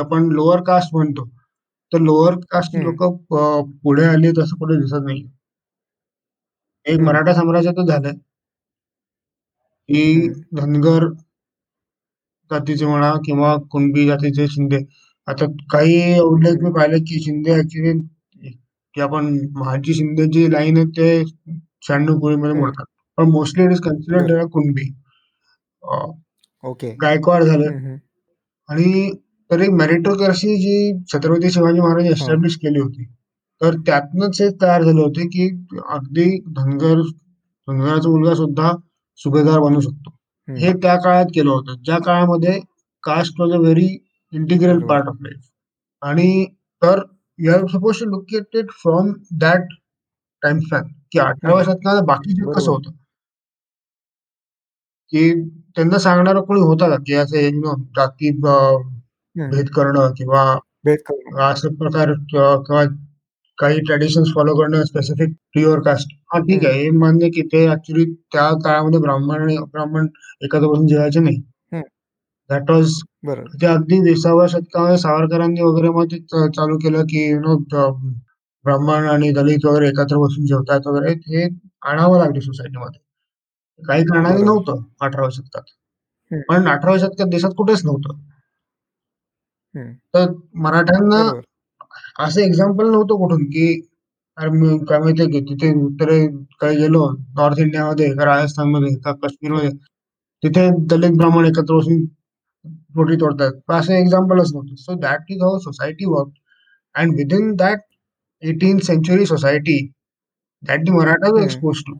आपण लोअर कास्ट म्हणतो तर लोअर कास्ट लोक पुढे आली तसं कुठे दिसत नाही. एक मराठा साम्राज्यातच झालंय की धनगर जातीचे म्हणा किंवा कुणबी जातीचे शिंदे. आता काही आउटलेट मी पाहिले की शिंदे ऍक्च्युली आपण महाजी शिंदे जी लाईन आहे ते 96 मध्ये मोडतात, पण mostly it is considered Kunbi. Gaikwad झालं. आणि तर एक मेरिटोक्रसी जी छत्रपती शिवाजी महाराज एस्टॅब्लिश केली होती तर त्यातनंच हे तयार झाले होते की अगदी धनगराचा मुलगा सुद्धा सुभेदार बनू शकतो. हे त्या काळात केलं होतं ज्या काळामध्ये caste was a very integral part of life. आणि तर you are suppose to look at it from that time span की 18व्या शतकात बाकी जे कसं होतं की त्यांना सांगणारं कोणी होता का की असं जाती भेद करणं किंवा असं प्रकार किंवा काही ट्रेडिशन फॉलो करणं स्पेसिफिक टू युअर कास्ट. हा ठीक आहे, हे मान्य की ते ऍक्च्युली त्या काळामध्ये ब्राह्मण आणि अब्राह्मण एखाद्यापासून जेवायचे नाही. दॅट वॉज ते अगदी 20व्या शतकामध्ये सावरकरांनी वगैरे मग ते चालू केलं की ब्राह्मण आणि दलित वगैरे एकत्र बसून जेवतात वगैरे. हे आणावं लागले सोसायटीमध्ये. काही कारणाने नव्हतं 18व्या शतकात, पण 18व्या शतकात देशात कुठेच नव्हतं. तर मराठ्यांना असं एक्झाम्पल नव्हतं कुठून की अरे मी काय माहितीये की तिथे उत्तरे काही गेलो नॉर्थ इंडियामध्ये का राजस्थानमध्ये का काश्मीरमध्ये तिथे दलित ब्राह्मण एकत्र बसून पोटी तोडतात, पण असं एक्झाम्पलच नव्हतं. So that is how society work and within that 18th century society that the Marathas expose to,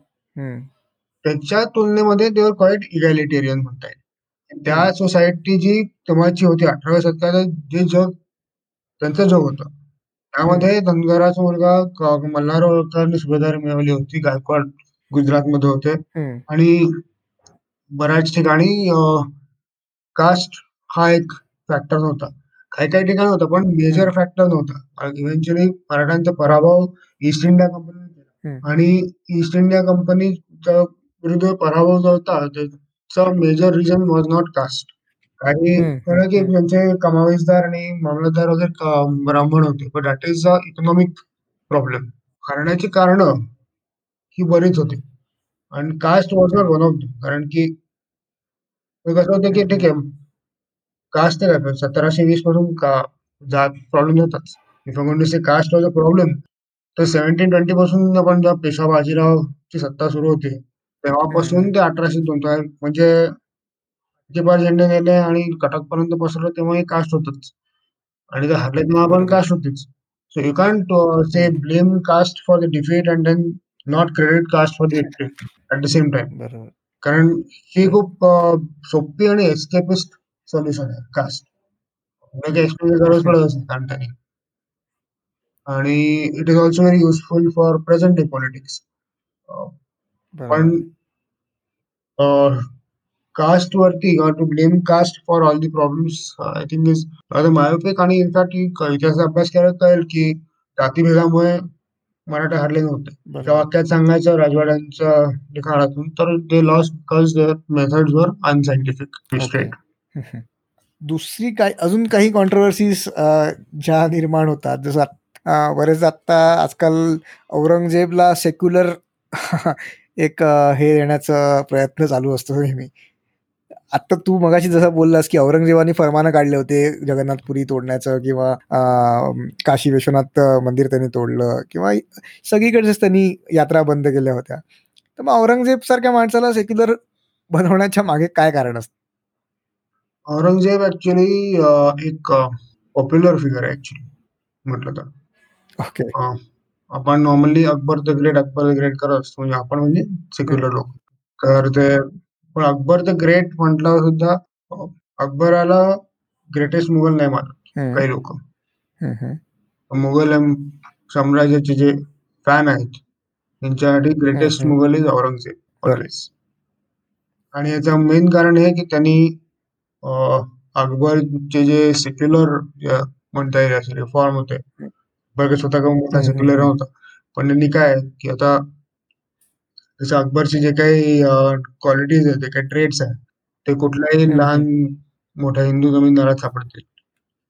त्याच्या तुलनेमध्ये ते क्वाईट इगॅलिटेरियन म्हणता येईल. त्या सोसायटी जी तेव्हाची होती 18व्या शतकात जे जग त्यांचं जग होतं त्यामध्ये धनगराचा मुलगा मल्हारराव होळकरांनी सुभेदारी मिळवली होती, गायकवाड गुजरात मध्ये होते आणि बऱ्याच ठिकाणी कास्ट हा एक फॅक्टर नव्हता, काही काही ठिकाणी होता पण मेजर फॅक्टर नव्हता. इव्हेंच्युअली मराठ्यांचा पराभव ईस्ट इंडिया कंपनीने केला आणि ईस्ट इंडिया कंपनीचा विरुद्ध पराभव जो होता त्याचा major reason was not caste. काही की त्यांचे कमावीसदार आणि मामलतदार वगैरे ब्राह्मण होते, पण that is a economic problem. हारण्याची कारण ही बरीच होती आणि caste was not one of them. कारण की कसं होतं की ठीक आहे कास्ट तर काय 1720 पासून का जात प्रॉब्लेम होताच, कास्ट वॉज अ प्रॉब्लेम. तर 1720 पासून आपण जेव्हा पेशवा बाजीरावची सत्ता सुरू होती तेव्हापासून ते 1802 म्हणजे अजिबात झेंडे नेले आणि कटकपर्यंत पसरलं तेव्हा कास्ट होतच आणि ते हरले तेव्हा आपण कास्ट होतीच. So you can't say blame caste for the defeat and then not credit caste for the victory at the same time, कारण ही खूप सोपी आणि एस्केपिस्ट सोल्युशन आहे कास्ट. काही एक्सप्लेन गरज पडत नाही कारण त्याने. आणि it is also very useful for present day politics. पण कास्ट वरती to blame caste for all the problems I think is myopic. आणि इनफॅक्ट इतिहासाचा अभ्यास केला कळेल की जातीभेदामुळे मराठा हरले नव्हते. त्या वाक्यात सांगायचं राजवाड्यांच्या लिखाणातून तर they lost because their methods were unscientific. दुसरी काय अजून काही कॉन्ट्रोवर्सीज ज्या निर्माण होतात, जसं बरेच आत्ता आजकाल औरंगजेबला सेक्युलर एक हे देण्याचा प्रयत्न चालू असतो नेहमी. आत्ता तू मगाशी जसं बोललास की औरंगजेबाने फरमानं काढले होते जगन्नाथपुरी तोडण्याचं किंवा काशी विश्वनाथ मंदिर त्यांनी तोडलं किंवा सगळीकडेच त्यांनी यात्रा बंद केल्या होत्या, तर मग औरंगजेब सारख्या माणसाला सेक्युलर बनवण्याच्या मागे काय कारण असतं? औरंगजेब ऍक्च्युली एक पॉप्युलर फिगर आहे ऍक्च्युली म्हटलं तर. ओके आपण नॉर्मली अकबर द ग्रेट करत असतो म्हणजे आपण म्हणजे सेक्युलर लोक. तर ते पण अकबर द ग्रेट म्हटलं सुद्धा अकबराला ग्रेटेस्ट मुघल नाही मानत काही लोक. मुघल साम्राज्याचे जे फॅन आहेत त्यांच्यासाठी greatest Mughal is औरंगजेब always. आणि याचं मेन कारण हे की त्यांनी अकबरचे जे सेक्युलर म्हणता येईल असे रिफॉर्म होते, अकबर स्वतः का मोठा सेक्युलर होता पण त्यांनी काय की आता जसं अकबरचे जे काही क्वालिटीज आहेत ते काही ट्रेड्स आहेत ते कुठल्याही लहान मोठ्या हिंदू जमीनदारात सापडतील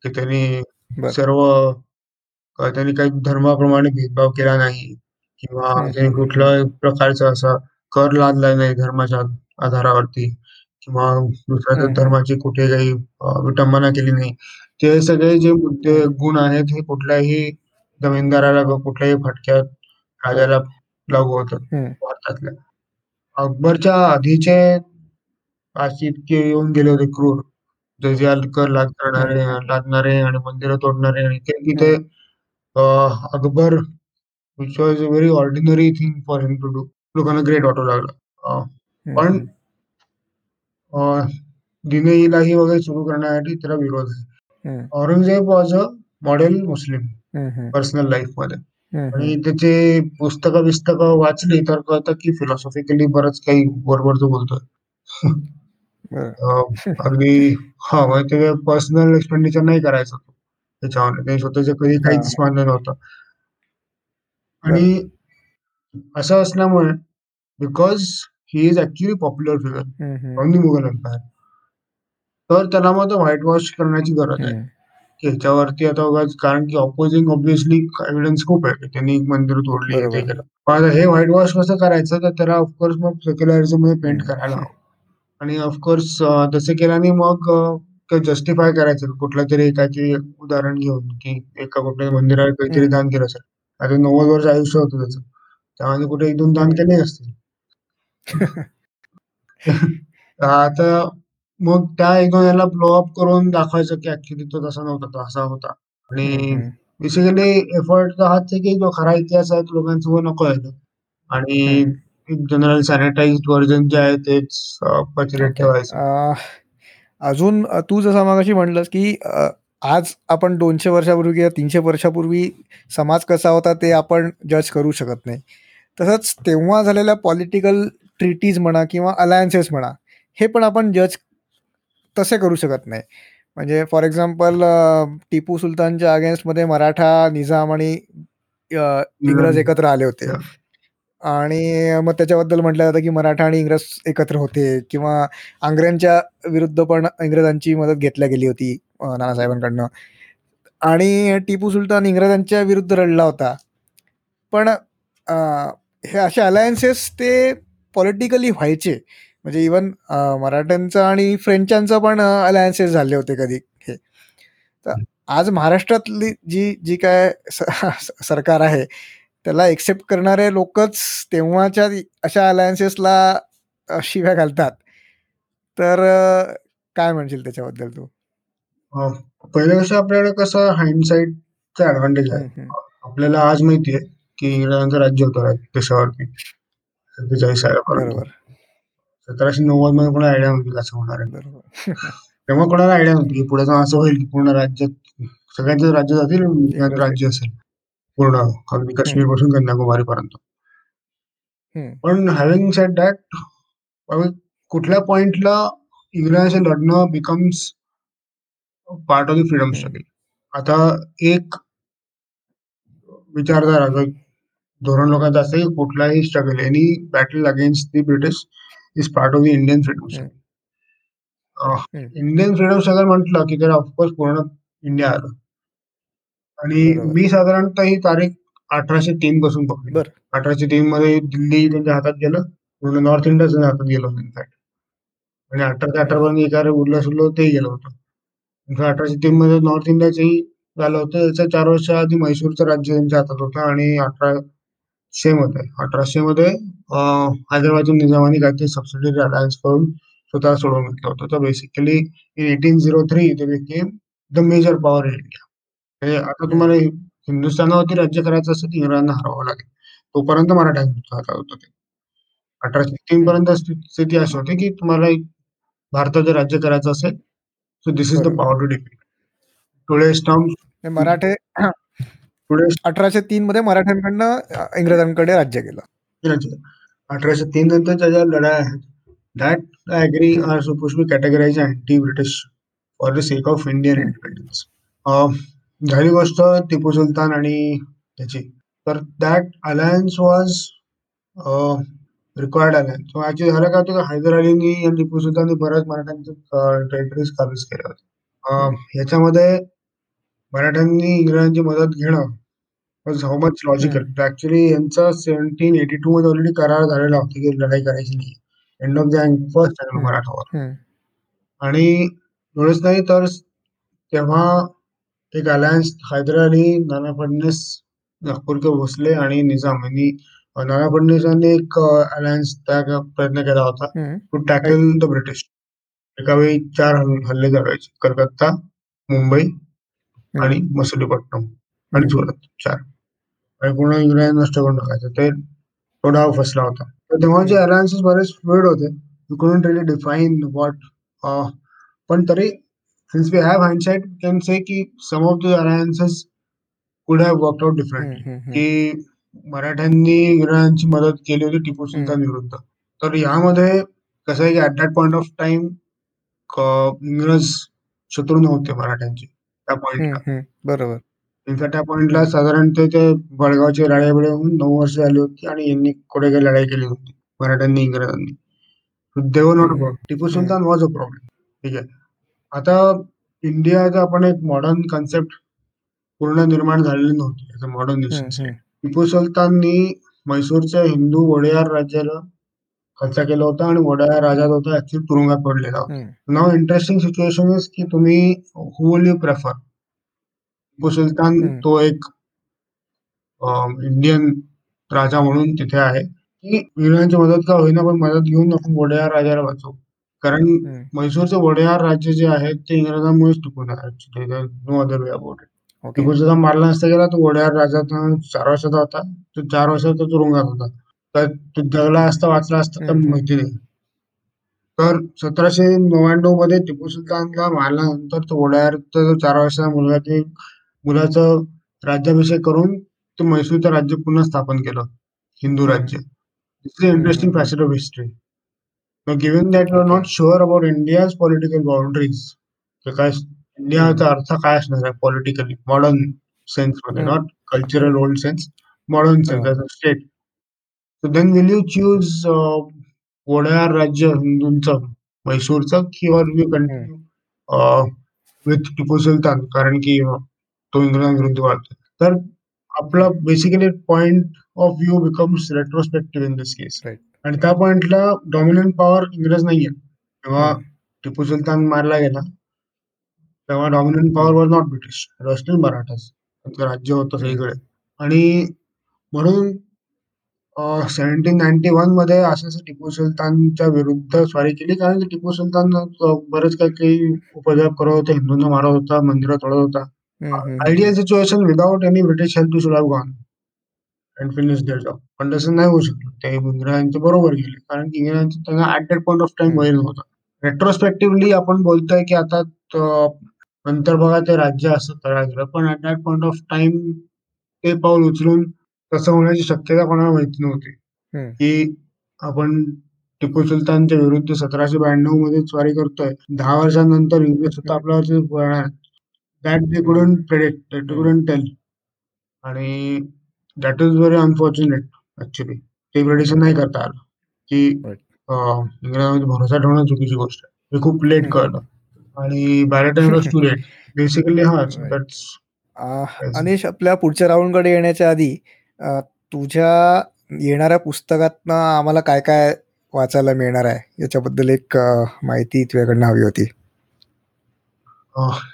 की त्यांनी सर्व त्यांनी काही धर्माप्रमाणे भेदभाव केला नाही किंवा त्यांनी कुठल्या प्रकारचा असा कर लादला नाही धर्माच्या आधारावरती किंवा दुसऱ्या धर्माची कुठे काही विटंबना केली नाही. ते सगळे जे मुद्दे गुण आहेत हे कुठल्याही जमीनदाराला कुठल्याही फटक्यात राजाला लागू होतात भारतातल्या. अकबरच्या आधीचे असे इतके येऊन गेले होते क्रूर जे कर लादणारे आणि मंदिरं तोडणारे आणि ते तिथे Akbar which was a very ordinary thing for him to do लोकांना ग्रेट वाटू लागला. पण दिनहिलाही वगैरे सुरू करण्यासाठी त्याला विरोध आहे. औरंगजेब was a model Muslim personal life मध्ये आणि त्याचे पुस्तकं वाचली तर कळतं की फिलॉसॉफिकली बरंच काही बरोबर तो बोलतोय. अगदी हा म्हणजे पर्सनल एक्सपेंडिचर नाही करायचा तो त्याच्यामध्ये स्वतःच्या कधी काहीच मान्य नव्हतं. आणि असं असल्यामुळे because he is actually popular figure from the Mughal empire तर त्याला मग व्हाईट वॉश करण्याची गरज आहे याच्यावरती आता. कारण की ऑपोजिंग ऑब्व्हियसली एव्हिडन्स खूप आहे त्यांनी एक मंदिर तोडली ते केलं, पण हे व्हाईट वॉश कसं करायचं तर त्याला ऑफकोर्स मग सेक्युलरिझम मध्ये पेंट करायला हवं. आणि ऑफकोर्स तसं केल्याने मग काही जस्टिफाय करायचं कुठल्या तरी काहीतरी उदाहरण घेऊन की एका कुठल्या मंदिराला काहीतरी दान केलं असेल. आता 90 वर्ष आयुष्य होतं त्याचं, त्यामध्ये कुठे एक दोन दान केले असतील. आता मग त्या एक दोन ब्लो अप करून दाखवायचं की ऍक्च्युली तो तसा नव्हता, तो असा होता. आणि बेसिकली एफर्ट हाच आहे की जो खरा इतिहास आहे लोकांसमोर नको आहे आणि जनरल सॅनिटाइज व्हर्जन जे आहे तेच पचरेट ठेवायचं. अजून तू जसं मगाशी म्हणलंस की आज आपण 200 वर्षापूर्वी किंवा 300 वर्षापूर्वी समाज कसा होता ते आपण जज करू शकत नाही, तसंच तेव्हा झालेल्या पॉलिटिकल ट्रिटीज म्हणा किंवा अलायन्सेस म्हणा हे पण आपण जज तसे करू शकत नाही. म्हणजे फॉर एक्झाम्पल टिपू सुलतानच्या अगेन्स्टमध्ये मराठा, निजाम आणि इंग्रज एकत्र आले होते आणि मग त्याच्याबद्दल म्हटलं जातं की मराठा आणि इंग्रज एकत्र होते, किंवा आंग्र्यांच्या विरुद्ध पण इंग्रजांची मदत घेतल्या गेली होती नानासाहेबांकडनं, आणि टिपू सुलतान इंग्रजांच्या विरुद्ध लढला होता. पण हे असे अलायन्सेस ते पॉलिटिकली व्हायचे. म्हणजे इवन मराठ्यांचा आणि फ्रेंचांचा पण अलायन्सेस झाले होते कधी. हे तर आज महाराष्ट्रातली जी जी काय सरकार आहे त्याला एक्सेप्ट करणारे लोकच तेव्हाच्या अशा अलायन्सेसला शिव्या घालतात. तर काय म्हणशील त्याच्याबद्दल तू? पहिलं कसं आपल्याकडे कसं हाइंडसाईटचा ऍडव्हान्टेज आहे, आपल्याला आज माहिती आहे की इंग्लंडचं राज्य होतं देशावरती 47 1790 मध्ये कोणाला आयडिया नव्हती कसं होणार आहे, बरोबर. तेव्हा कोणाला आयडिया नव्हती की पुढे जाऊन असं होईल की पूर्ण राज्यात सगळ्यांच राज्य जातील, राज्य असेल पूर्ण अगदी काश्मीर पासून कन्याकुमारी पर्यंत. पण हॅव्हिंग सेड दॅट, कुठल्या पॉइंटला इंग्लंडशी लढणं becomes part of the freedom struggle. आता एक विचारधारा जो धोरण लोकांचा असते की कुठलाही struggle, any battle against the British is part of the Indian freedom struggle. Indian freedom struggle म्हटलं की तर ऑफकोर्स पूर्ण इंडिया आलं. आणि मी साधारणतः ही तारीख 1803 पासून पकडली. 1803 मध्ये दिल्ली त्यांच्या हातात गेलं, पूर्ण नॉर्थ इंडिया त्यांच्या हातात गेलं होतं इनफॅक्ट. आणि 1818 पर्यंत एका उरलं सुरलं ते गेलं होतं. इनफॅक्ट 1803 मध्ये नॉर्थ इंडियाचंही झालं होतं. याच्या 4 वर्षा आधी म्हैसूरचं राज्य त्यांच्या हातात होतं. आणि 1800 मध्ये हैदराबादच्या निजामाने काहीतरी सबसिडरी अलायन्स करून स्वतः सोडवून घेतलं होतं. तर बेसिकली इन 1803 ते became the major power in India. आता तुम्हाला हिंदुस्थानावरती राज्य करायचं असेल तर इंग्रजांना हरवावं लागेल. तोपर्यंत मराठ्यांच्या हातात होतं ते. 1803 पर्यंत स्थिती अशी होती की तुम्हाला भारताचं राज्य करायचं असेल so this is the power to defend. Today 1803 मध्ये मराठ्यांकडनं इंग्रजांकडे राज्य केलं. 1803 नंतर ज्या लढाया आहेत that I agree are supposed to be categorize anti British for the sake of Indian independence. झाली गोष्ट टिपू सुलतान आणि त्याची, तर that alliance was required alliance. Actually झालं काय होतं, हैदर अलीनी आणि टिपू सुलताननी बऱ्याच मराठ्यांच्या टेरिटरीज काबीज केल्या होत्या. ह्याच्यामध्ये मराठ्यांनी इंग्रजांची मदत घेणं was how much logical. Actually यांचा 1782 मध्ये ऑलरेडी करार झालेला होता की लढाई करायची नाही, एंड ऑफ द फर्स्ट मराठावर. आणि एवढंच नाही तर तेव्हा एक अलायन्स हैदर अली, नाना फडणवीस, नागपूरकर भोसले आणि निजाम यांनी, नाना फडणवीसांनी एक अलायन्स त्या प्रयत्न केला होता टू टॅकल द ब्रिटिश. एकावेळी 4 हल्ले झाले, कलकत्ता, मुंबई आणि मसुलीपट्टणम आणि सुरत, 4. आणि पूर्ण इंग्लंड नष्ट करून टाकायचं ते थोडा फसला होता. तर तेव्हाचे अलायन्सेस बरेच फ्लुइड होते, you couldn't really define what. पण तरी since we have hindsight, we can say that some of the alliances could have worked out differently. That Marathani Iran's help was given to Tipu Sultan विरुद्ध. तर यामध्ये कसं आहे की at that point of time इंग्रज शत्रू नव्हते मराठ्यांचे त्या पॉइंटला, बरोबर. इनफॅक्ट त्या पॉइंटला साधारणतः ते बडगावची लढाई वेळ होऊन 9 वर्ष झाली होती आणि यांनी कोडेगाव लढाई केली होती मराठ्यांनी इंग्रजांनी. देव not got टिपू सुलतान was a problem. ठीक आहे, आता इंडियाचा आपण एक मॉडर्न कन्सेप्ट पूर्ण निर्माण झालेली नव्हती मॉडर्न नेशन. टिपू सुलताननी म्हैसूरच्या हिंदू वोडेयार राज्याला खर्च केला होता आणि वडाळा राजा जो होता ऍक्च्युअली तुरुंगात पडलेला होता. नाव इंटरेस्टिंग सिच्युएशन इज की तुम्ही who will you prefer. टिपू सुलतान तो एक इंडियन राजा म्हणून तिथे आहे की इंग्रजांची मदत का होईना पण मदत घेऊन आपण वडाळा राजाला वाचवू, कारण म्हैसूरचं वडाळा राज्य जे आहे ते इंग्रजांमुळेच टिकून आहे. टिपू सुलतान मारला नसता गेला तो वडाळा राजा 4 वर्षाचा होता, तो 4 वर्षाचा तुरुंगात होता, तर तो जगला असता वाचला असता तर माहिती नाही. तर 1799 मध्ये टिपू सुलतानला मारल्यानंतर तो वडाळ्याचा जो 4 वर्षाचा मुलगा ते मुलाचं राज्याभिषेक करून तो म्हैसूरचं राज्य पुन्हा स्थापन केलं, हिंदू राज्य. This is interesting facet of history. Given that you are not sure about India's political boundaries, काय इंडियाचा अर्थ काय असणार आहे पॉलिटिकली मॉडर्न सेन्स मध्ये, not cultural old sense, modern sense as a state. So then will you choose Wadala राज्य हिंदूंचं म्हैसूरचं किंवा you continue with टिपू सुलतान, कारण की तो इंग्रजांविरुद्ध वाढतो. तर आपला basically point of view becomes retrospective in this case, आणि त्या पॉइंटला डॉमिनंट पॉवर इंग्रज नाहीये. तेव्हा टिपू सुलतान मारला गेला तेव्हा dominant power was not British, it was still Marathas, त्यांचं राज्य होतं सगळीकडे. आणि म्हणून 1791 मध्ये असं टिपू सुलतानच्या विरुद्ध स्वारी केली, कारण टिपू सुलतान बरेच काही उपद्रव करत होता, हिंदूंना मारत होता, मंदिरात तोडत होता. Ideal situation without any British help should have gone and finish their job, पण तसं नाही होऊ शकलं. ते इंग्रजांचे बरोबर गेले, कारण की इंग्रजांचं त्यांना at that point of time वैर नव्हता. रेट्रोस्पेक्टिव्हली आपण बोलतोय की आता नंतर बघा ते राज्य असं करायचं, पण at that point of time ते पाऊल उचलून तसं होण्याची शक्यता कोणाला माहिती नव्हती. की आपण टिपू सुलतानच्या विरुद्ध 1792 मध्ये स्वारी करतोय, 10 वर्षांनंतर इंग्रज सुद्धा आपल्यावरती पळणार, that they couldn't predict, that couldn't tell, आणि that is very unfortunate actually. ते प्रेडिक्शन नाही करता आलं, की इंग्रजांमध्ये भरोसा ठेवणं चुकीची गोष्ट आहे, हे खूप लेट कळलं. आणि बेसिकली अनिश, आपल्या पुढच्या राऊंडकडे येण्याच्या आधी तुझ्या येणाऱ्या पुस्तकातनं आम्हाला काय काय वाचायला मिळणार आहे याच्याबद्दल एक माहिती तुझ्याकडनं हवी होती.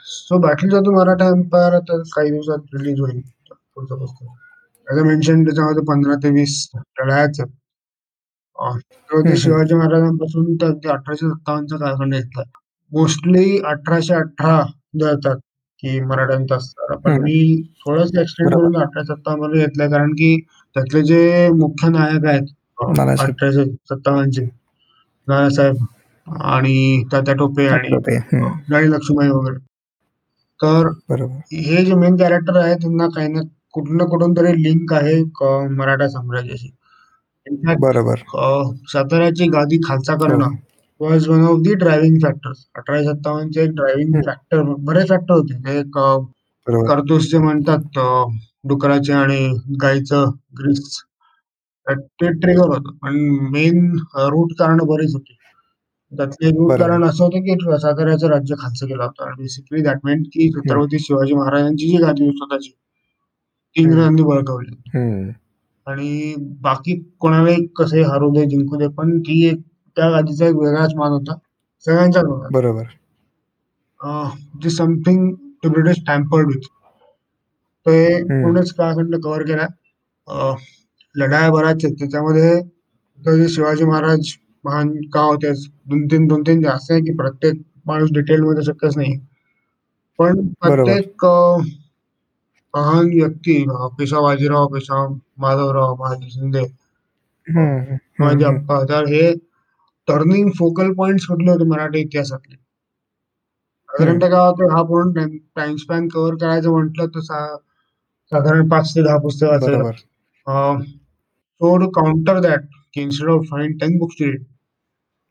So battles of Maratha empire आता काही दिवसात रिलीज होईल पुढचं पुस्तक. मेन्शन त्याच्यामध्ये 15 ते 20 लढायाचं शिवाजी महाराजांपासून तर 1857 कालखंड घेतला. मोस्टली 1818 जातात की मराठ्यांचा असताना, पण मी थोडंसं एक्सटेंड करून 1857 मध्ये घेतलंय, कारण की त्यातले जे मुख्य नायक आहेत 1857 चे नानासाहेब आणि तात्या टोपे आणि लक्ष्मीबाई वगैरे, तर हे जे मेन कॅरेक्टर आहेत त्यांना काही ना कुठून ना कुठून तरी लिंक आहे मराठा साम्राज्याशी. बरोबर. साताऱ्याची गादी खालसा करणं was one of the driving factors. 1857 चे ड्रायव्हिंग फॅक्टर, बरेच फॅक्टर होते. एक कर्तुस जे म्हणतात डुकराचे आणि गायचं ग्रीस, ते ट्रिगर होतं, पण मेन रूट कारण बरेच होते. त्यातले रूट कारण असं होतं की साताऱ्याचं राज्य खालचं केलं होतं, आणि बेसिकली दॅट मीन्स की छत्रपती शिवाजी महाराजांची जी गादी स्वतःची ती इंग्रजांनी बळकावली, आणि बाकी कोणालाही कसे हरू दे जिंकू दे, पण ती एक त्या गादीचा एक वेगळाच मान होता सगळ्यांचाच. बरोबर. Something the British tampered with, ते पूर्णच काळखंड कव्हर केला. लढाया बऱ्याच आहेत त्याच्यामध्ये. शिवाजी महाराज महान का होते दोन तीन जास्त आहे की प्रत्येक माणूस डिटेलमध्ये शक्यच नाही, पण प्रत्येक महान व्यक्ती, पेशवा, पेशवा माधवराव, महाजी शिंदे, माजी अप्पा, तर हे टर्निंग फोकल पॉइंट म्हटले होते मराठी इतिहासातले. साधारणतः काय होतं, हा पूर्ण टाइम स्पॅन कव्हर करायचं म्हटलं तर साधारण 5 ते 10 पुस्तक वाचलं. सो टू काउंटर दॅट की instead of find 10 books to read,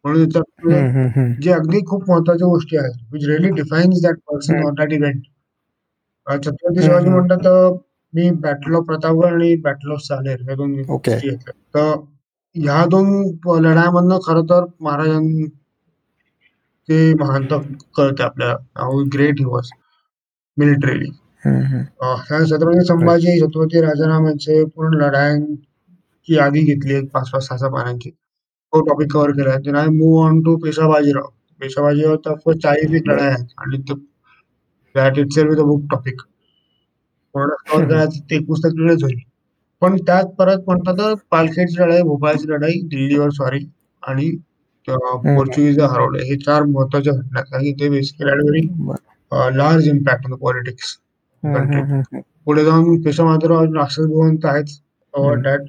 म्हणून जे अगदी खूप महत्वाच्या गोष्टी आहेत which really defines that person or that event. Chhatrapati Shivaji म्हणतात तर मी बॅटल ऑफ प्रतापगड आणि बॅटल ऑफ सालेर हे 2 गोष्टी घेतल्या. तर ह्या 2 लढायांमधनं खर तर महाराजांचे महानता कळते आपल्याला, how great he was militarily. Chhatrapati Sambhaji, Chhatrapati Rajaram यांचे पूर्ण लढायांची यादी घेतली, 5-6 पानांची. तो टॉपिक कव्हर केला. Then I move on to Peshwa Bajirao. Peshwa Bajirao तर ऑफकोर्स 40 एक लढाया आहेत आणि that itself is a book topic. पूर्ण कव्हर करायचं ते पुस्तक वेगळेच होईल. पण त्यात परत म्हणतात पालखेडची लढाई, भोपाळची लढाई, दिल्लीवर स्वारी आणि पोर्चुगीज हरवले, हे चार महत्वाच्या घटना आहेत. ते basically had very large impact on politics. पुढे जाऊन पेशवा माधवराव राक्षस भवंत आहेच. दॅट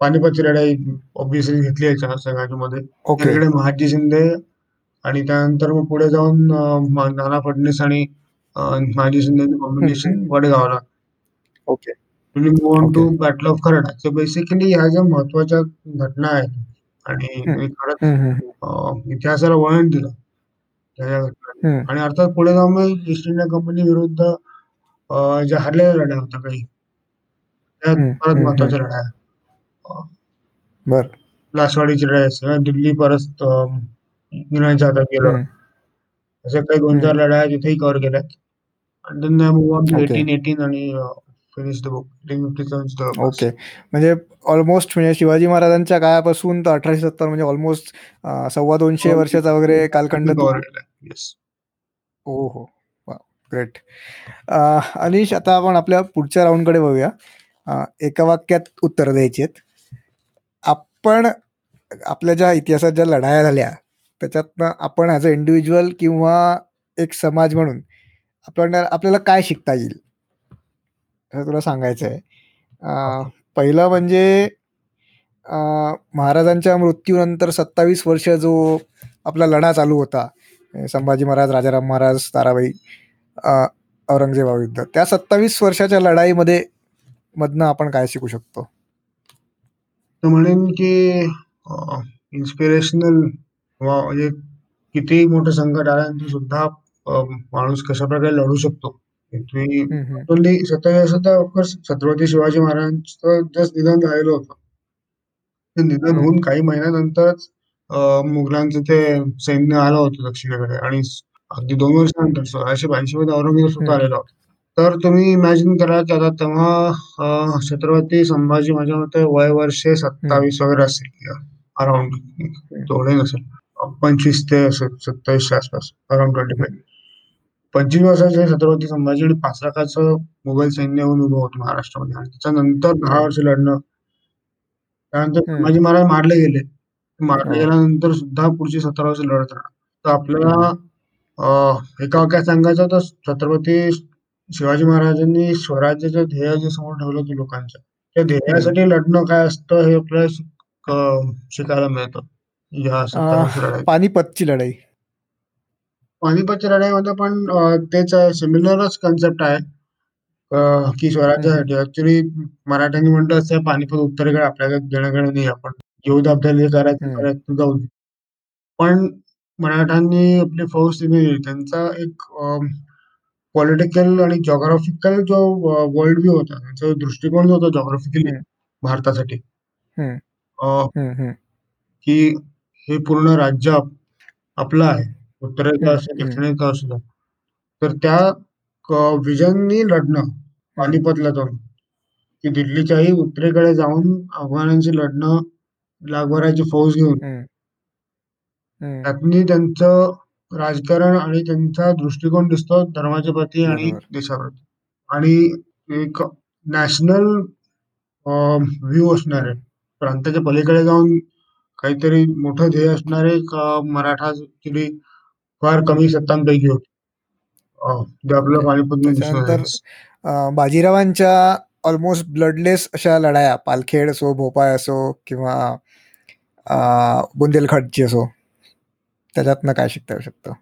पानिपतची लढाई ऑब्विसली घेतली आहे संघाच्यामध्ये. त्याकडे महाजी शिंदे आणि त्यानंतर मग पुढे जाऊन नाना फडणवीस आणि महाजी शिंदे कॉम्बिनेशन वडगावला. तुम्ही move on to battle of Kharda. So basically ह्या ज्या महत्वाच्या घटना आहेत आणि खरंच इतिहासाला वळण दिलं ह्या घटना. आणि अर्थात पुढे जाऊन मग ईस्ट इंडिया कंपनी विरुद्ध ज्या हरलेल्या लढाया होत्या काही त्या परत महत्वाच्या लढाया. बर लासवाडीची लढाई, दिल्ली परत इंग्लंडच्या हातात गेलं, अशा काही 2-4 लढाया तिथेही कव्हर केल्यात. आणि ओके म्हणजे ऑलमोस्ट म्हणजे शिवाजी महाराजांच्या काळापासून तर 1870 म्हणजे ऑलमोस्ट 250 वर्षाचा वगैरे कालखंड कव्हर केला. हो हो ग्रेट. अनिश आता आपण आपल्या पुढच्या राऊंड कडे बघूया. एका वाक्यात उत्तर द्यायची आहेत. आपण आपल्या ज्या इतिहासात ज्या लढाया झाल्या त्याच्यातनं आपण ऍज अ इंडिव्हिज्युअल किंवा एक समाज म्हणून आपल्याला काय शिकता येईल असं तुला सांगायचं आहे. पहिलं म्हणजे महाराजांच्या मृत्यूनंतर 27 वर्ष जो आपला लढा चालू होता, संभाजी महाराज, राजाराम महाराज, ताराबाई, औरंगजेबाविरुद्ध, त्या 27 वर्षाच्या लढाईमध्ये मधनं आपण काय शिकू शकतो? म्हणेन की इन्स्पिरेशनल म्हणजे किती मोठं संकट आल्यानंतर सुद्धा माणूस कशाप्रकारे लढू शकतो. तुम्ही स्वतःच छत्रपती शिवाजी महाराजांचं जस्ट निधन झालेलं होतं, ते निधन होऊन काही महिन्यानंतरच मुघलांचं ते सैन्य आलं होतं दक्षिणेकडे आणि अगदी 2 वर्षानंतर 1682 मध्ये औरंगजेब सुद्धा आलेला होता. तर तुम्ही इमॅजिन करा की आता तेव्हा छत्रपती संभाजी माझ्या मते वय वर्ष 27 वगैरे असेल, अराउंड तेवढे नसेल, 25 ते 27 आसपास, अराउंड 25. 25 वर्षाचे छत्रपती संभाजी आणि 5 लाखाचं मुघल सैन्य येऊन उभं होतं महाराष्ट्रामध्ये. आणि त्याच्यानंतर 10 वर्ष लढणं, त्यानंतर संभाजी महाराज मारले गेले, मारले गेल्यानंतर सुद्धा पुढची 17 वर्ष लढत राहणार. तर आपल्याला एका वाक्यात सांगायचं तर छत्रपती शिवाजी महाराजांनी स्वराज्याचं ध्येय जे समोर ठेवलं होतं लोकांच्या, त्या ध्येयासाठी लढणं काय असतं हे आपल्याला शिकायला मिळतं. पानिपतची लढाई, पानिपतच्या लढाईमध्ये पण तेच सिमिलरच कन्सेप्ट आहे की स्वराज्यासाठी ऍक्च्युली मराठ्यांनी म्हटलं असं पानिपत उत्तरेकडे आपल्याला देण्याकडे नाही, आपण येऊ दे आपल्याला करायचं जाऊ दे. पण मराठ्यांनी आपली फौज तिथे दिली. त्यांचा एक पॉलिटिकल आणि जॉग्राफिकल जो वर्ल्ड व्ह्यू होता, त्यांचा दृष्टिकोन जो होता जॉग्राफिकली भारतासाठी की हे पूर्ण राज्य आपलं आहे, उत्तरेचा असो दक्षिणेचा असो, तर त्या विजननी लढणं पानिपतला जाऊन की दिल्लीच्याही उत्तरेकडे जाऊन अफगाणांशी लढणं, लाखभराची फौज घेऊन, त्यातनी त्यांचं राजकारण आणि त्यांचा दृष्टिकोन दिसतो धर्माच्या प्रती आणि देशाप्रती. आणि एक नॅशनल व्ह्यू असणारे, प्रांताच्या पलीकडे जाऊन काहीतरी मोठं ध्येय असणारे मराठा ऍक्च्युली फार कमी सत्तांपैकी होते आपलं पानिपतमध्ये दिसलं. बाजीरावांच्या ऑलमोस्ट ब्लडलेस अशा लढाया, पालखेड असो, भोपाळ असो किंवा बुंदेलखंडची असो, त्याच्यातनं काय शिकता येऊ शकतं?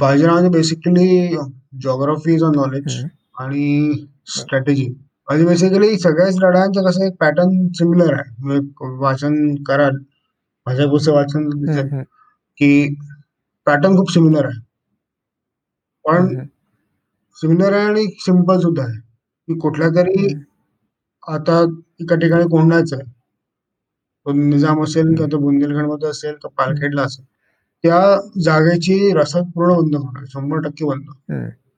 बाजीरावांचं बेसिकली जॉग्राफी नॉलेज आणि स्ट्रॅटेजी. आणि बेसिकली सगळ्याच लढायांचं कसं एक पॅटर्न सिमिलर आहे. वाचन कराल माझ्या पुस्तक वाचन दिसेल की पॅटर्न खूप सिमिलर आहे. पण सिमिलर आहे आणि सिम्पल सुद्धा आहे की कुठल्या तरी आता एका ठिकाणी कोंडाच आहे, निजाम असेल किंवा बुंदेलखंड मध्ये असेल किंवा पालखेडला असेल, त्या जागेची रसद पूर्ण बंद करून 100% बंद,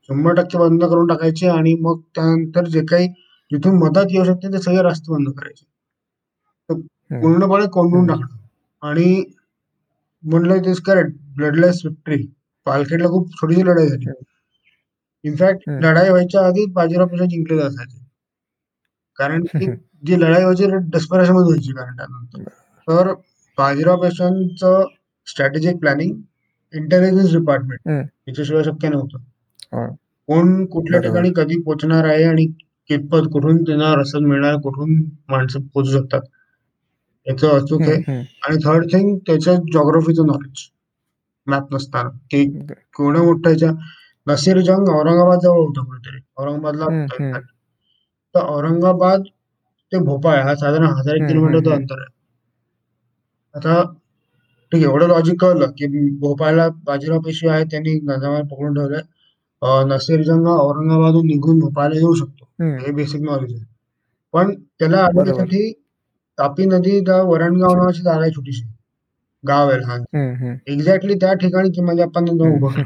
100% बंद करून टाकायची. आणि मग त्यानंतर जे काही जिथून मदत येऊ शकते ते सगळे रस्ते बंद करायचे. पूर्णपणे कोंडून टाकलं. आणि म्हणलं तेच करेक्ट, ब्लडलेस विक्ट्री. पालखेडला खूप थोडीशी लढाई झाली. इनफॅक्ट लढाई व्हायच्या आधी बाजीराव पेशवा जिंकलेले असायचे, कारण की जी लढाई व्हायची डेस्परेशन मध्ये व्हायची. कारण त्यानंतर तर बाजीराव पेशवांचं स्ट्रॅटेजिक प्लॅनिंग इंटेलिजन्स डिपार्टमेंट याच्याशिवाय शक्य नव्हतं. कोण कुठल्या ठिकाणी कधी पोहोचणार आहे आणि कितपत कुठून त्यांना रसद मिळणार, कुठून माणसं पोहोचू शकतात याचं अचूक आहे. आणि थर्ड थिंग त्याच्या जॉग्राफीचं नॉलेज, मॅप नसताना की कोणा मोठ्याच्या नसीर जंग औरंगाबाद जवळ होता कुठेतरी, औरंगाबादला. तर औरंगाबाद ते भोपाळ हा साधारण 1000 किलोमीटरचं अंतर आहे. आता ठीक आहे, एवढं लॉजिक कळलं की भोपाळला बाजीराव पेशवे आहे, त्यांनी निजामाला पकडून ठेवलंय. नसीर जंग औरंगाबादहून निघून भोपाळला येऊ शकतो, हे बेसिक नॉलेज आहे. पण त्याला अडवण्यासाठी तापी नदी वरणगाव नावाची जागा आहे, छोटीशी गाव आहे लहान, एक्झॅक्टली त्या ठिकाणी किंवा आपण उभं.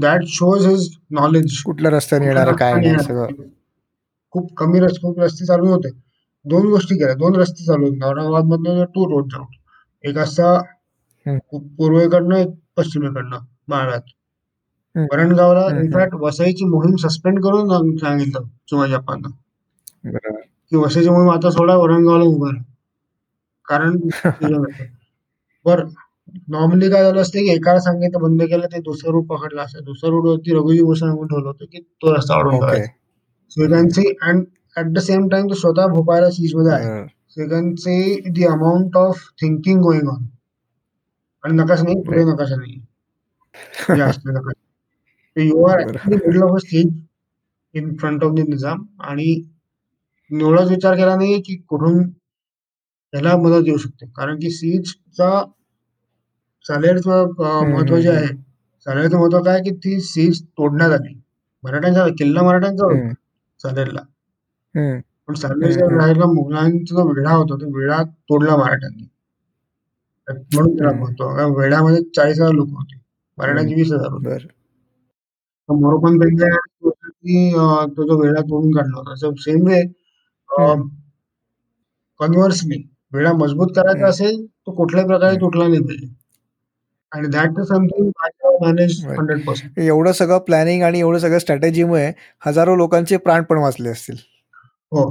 That shows his knowledge. कुठल्या रस्त्याने येणार काय, खूप कमी रस्ते चालू होते. दोन गोष्टी केल्या, दोन रस्ते चालू होते औरंगाबाद मधून, 2 रोड चालू. एक असा पूर्वेकडनं, एक पश्चिमेकडनं महाराष्ट्रात. वरणगावला इनफॅक्ट वसईची मोहीम सस्पेंड करून सांगितलं शिवाजी बाप्पांना की वसईची मोहीम आता सोडा, वरणगावला उभा राहा. कारण बर नॉर्मली काय झालं असतं की एकाला सांगितलं बंद केलं, ते दुसरं रूट पकडलं असतं. दुसऱ्या रूटवरती रघुजी भोसले म्हणून ठेवलं होतं की तो रस्ता अडवून काढायचा. सेकंडचे and at the same time तो स्वतः भोपाळला सीज मध्ये आहे. सेकंडचे the amount of thinking going on. आणि नकाशा नाही, पुढे नकाशा नाही, जास्त नकाशा. You are actually middle of a sleep in front of the Nizam. आणि एवढाच विचार केला नाही की कुठून त्याला मदत येऊ शकते, कारण की सीजचा सालेरचं महत्व जे आहे, सालेरचं महत्व काय की ती सीज तोडण्यात आली. मराठ्यांचा किल्ला मराठ्यांचा होता सालेरला, पण सालेरच्या लढाईला मुघलांचा जो वेढा होता तो वेढा तोडला मराठ्यांनी, म्हणून त्याला महत्व. वेढ्यामध्ये 40,000 लोक होते, मराठ्यांची 20,000 होते. मोरोपंत बेंगाळ्यांनी तो जो वेढा तोडून काढला होता. सेम वे कन्व्हर्सली वेढा मजबूत करायचा असेल तो कुठल्याही प्रकारे तुटला नाही पाहिजे. आणि दॅट इज समथिंग मॅनेज 100%. एवढं सगळं प्लॅनिंग आणि एवढं सगळं स्ट्रॅटेजीमुळे हजारो लोकांचे प्राण पण वाचले असतील. हो,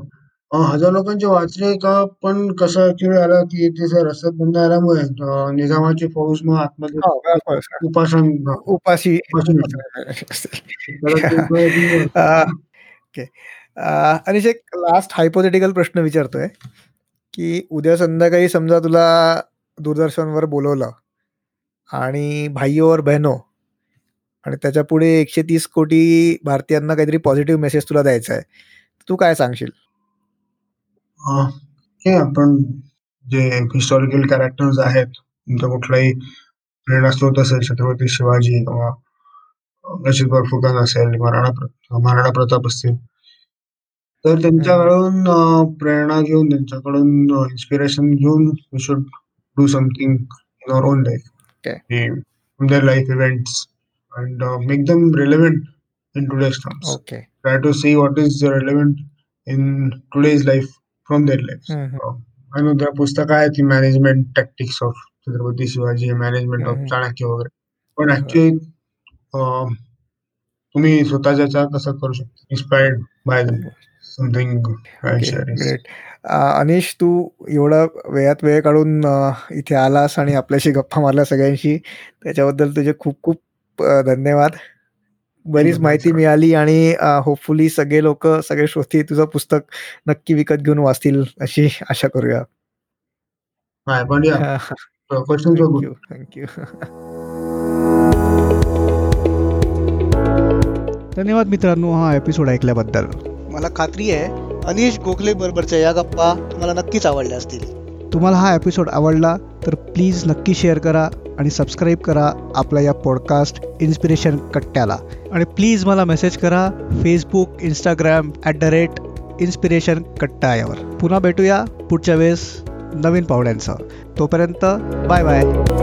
हजारो लोकांचे वाचले का, पण कसं ऍक्च्युअली आलं की तिथे रस्त्यात बंद आल्यामुळे निजामाची फौज मग आतमध्ये उपाशी. आणि एक लास्ट हायपोथेटिकल प्रश्न विचारतोय की उद्या संध्याकाळी समजा तुला दूरदर्शनवर बोलवलं आणि भाईओ और बहनो आणि त्याच्या पुढे 130 कोटी भारतीयांना काहीतरी पॉझिटिव्ह मेसेज तुला द्यायचा आहे, तू काय सांगशील? हे आपण जे हिस्टॉरिकल कॅरेक्टर्स आहेत, तुमचा कुठलाही प्रेरणा स्रोत असेल, छत्रपती शिवाजी किंवा लचित बरफुकन असेल, महाराणा प्रताप असतील, तर त्यांच्याकडून प्रेरणा घेऊन, त्यांच्याकडून इन्स्पिरेशन घेऊन we should do something in our own life. Their life events and make them relevant in today's terms. Okay. Try to see what is relevant in today's life from their lives. I know there are pustaka hai the management tactics of Chhatrapati Shivaji, management of Chanakya वगैरे, but actually तुम्ही स्वतःच्या विचार कसा करू शकता, inspired by them. Something I share is great. अनिश, तू एवढा वेळात वेळ काढून इथे आलास आणि आपल्याशी गप्पा मारला सगळ्यांशी, त्याच्याबद्दल तुझे खूप खूप धन्यवाद. बरीच माहिती मिळाली आणि होपफुली सगळे लोक, सगळे श्रोते तुझं पुस्तक नक्की विकत घेऊन वाचतील अशी आशा करूया. Thank you thank you. धन्यवाद मित्रांनो हा एपिसोड ऐकल्याबद्दल. मला खात्री आहे अनिश गोखले बरोबरच्या या गप्पा तुम्हाला नक्कीच आवडल्या असतील. तुम्हाला हा एपिसोड आवडला तर प्लीज नक्की शेअर करा आणि सबस्क्राईब करा आपला या पॉडकास्ट इन्स्पिरेशन कट्ट्याला. आणि प्लीज मला मेसेज करा फेसबुक, इंस्टाग्राम @inspirationkatta यावर. पुन्हा भेटूया पुढच्या वेळेस नवीन पाहुण्यांसह. तोपर्यंत बाय बाय.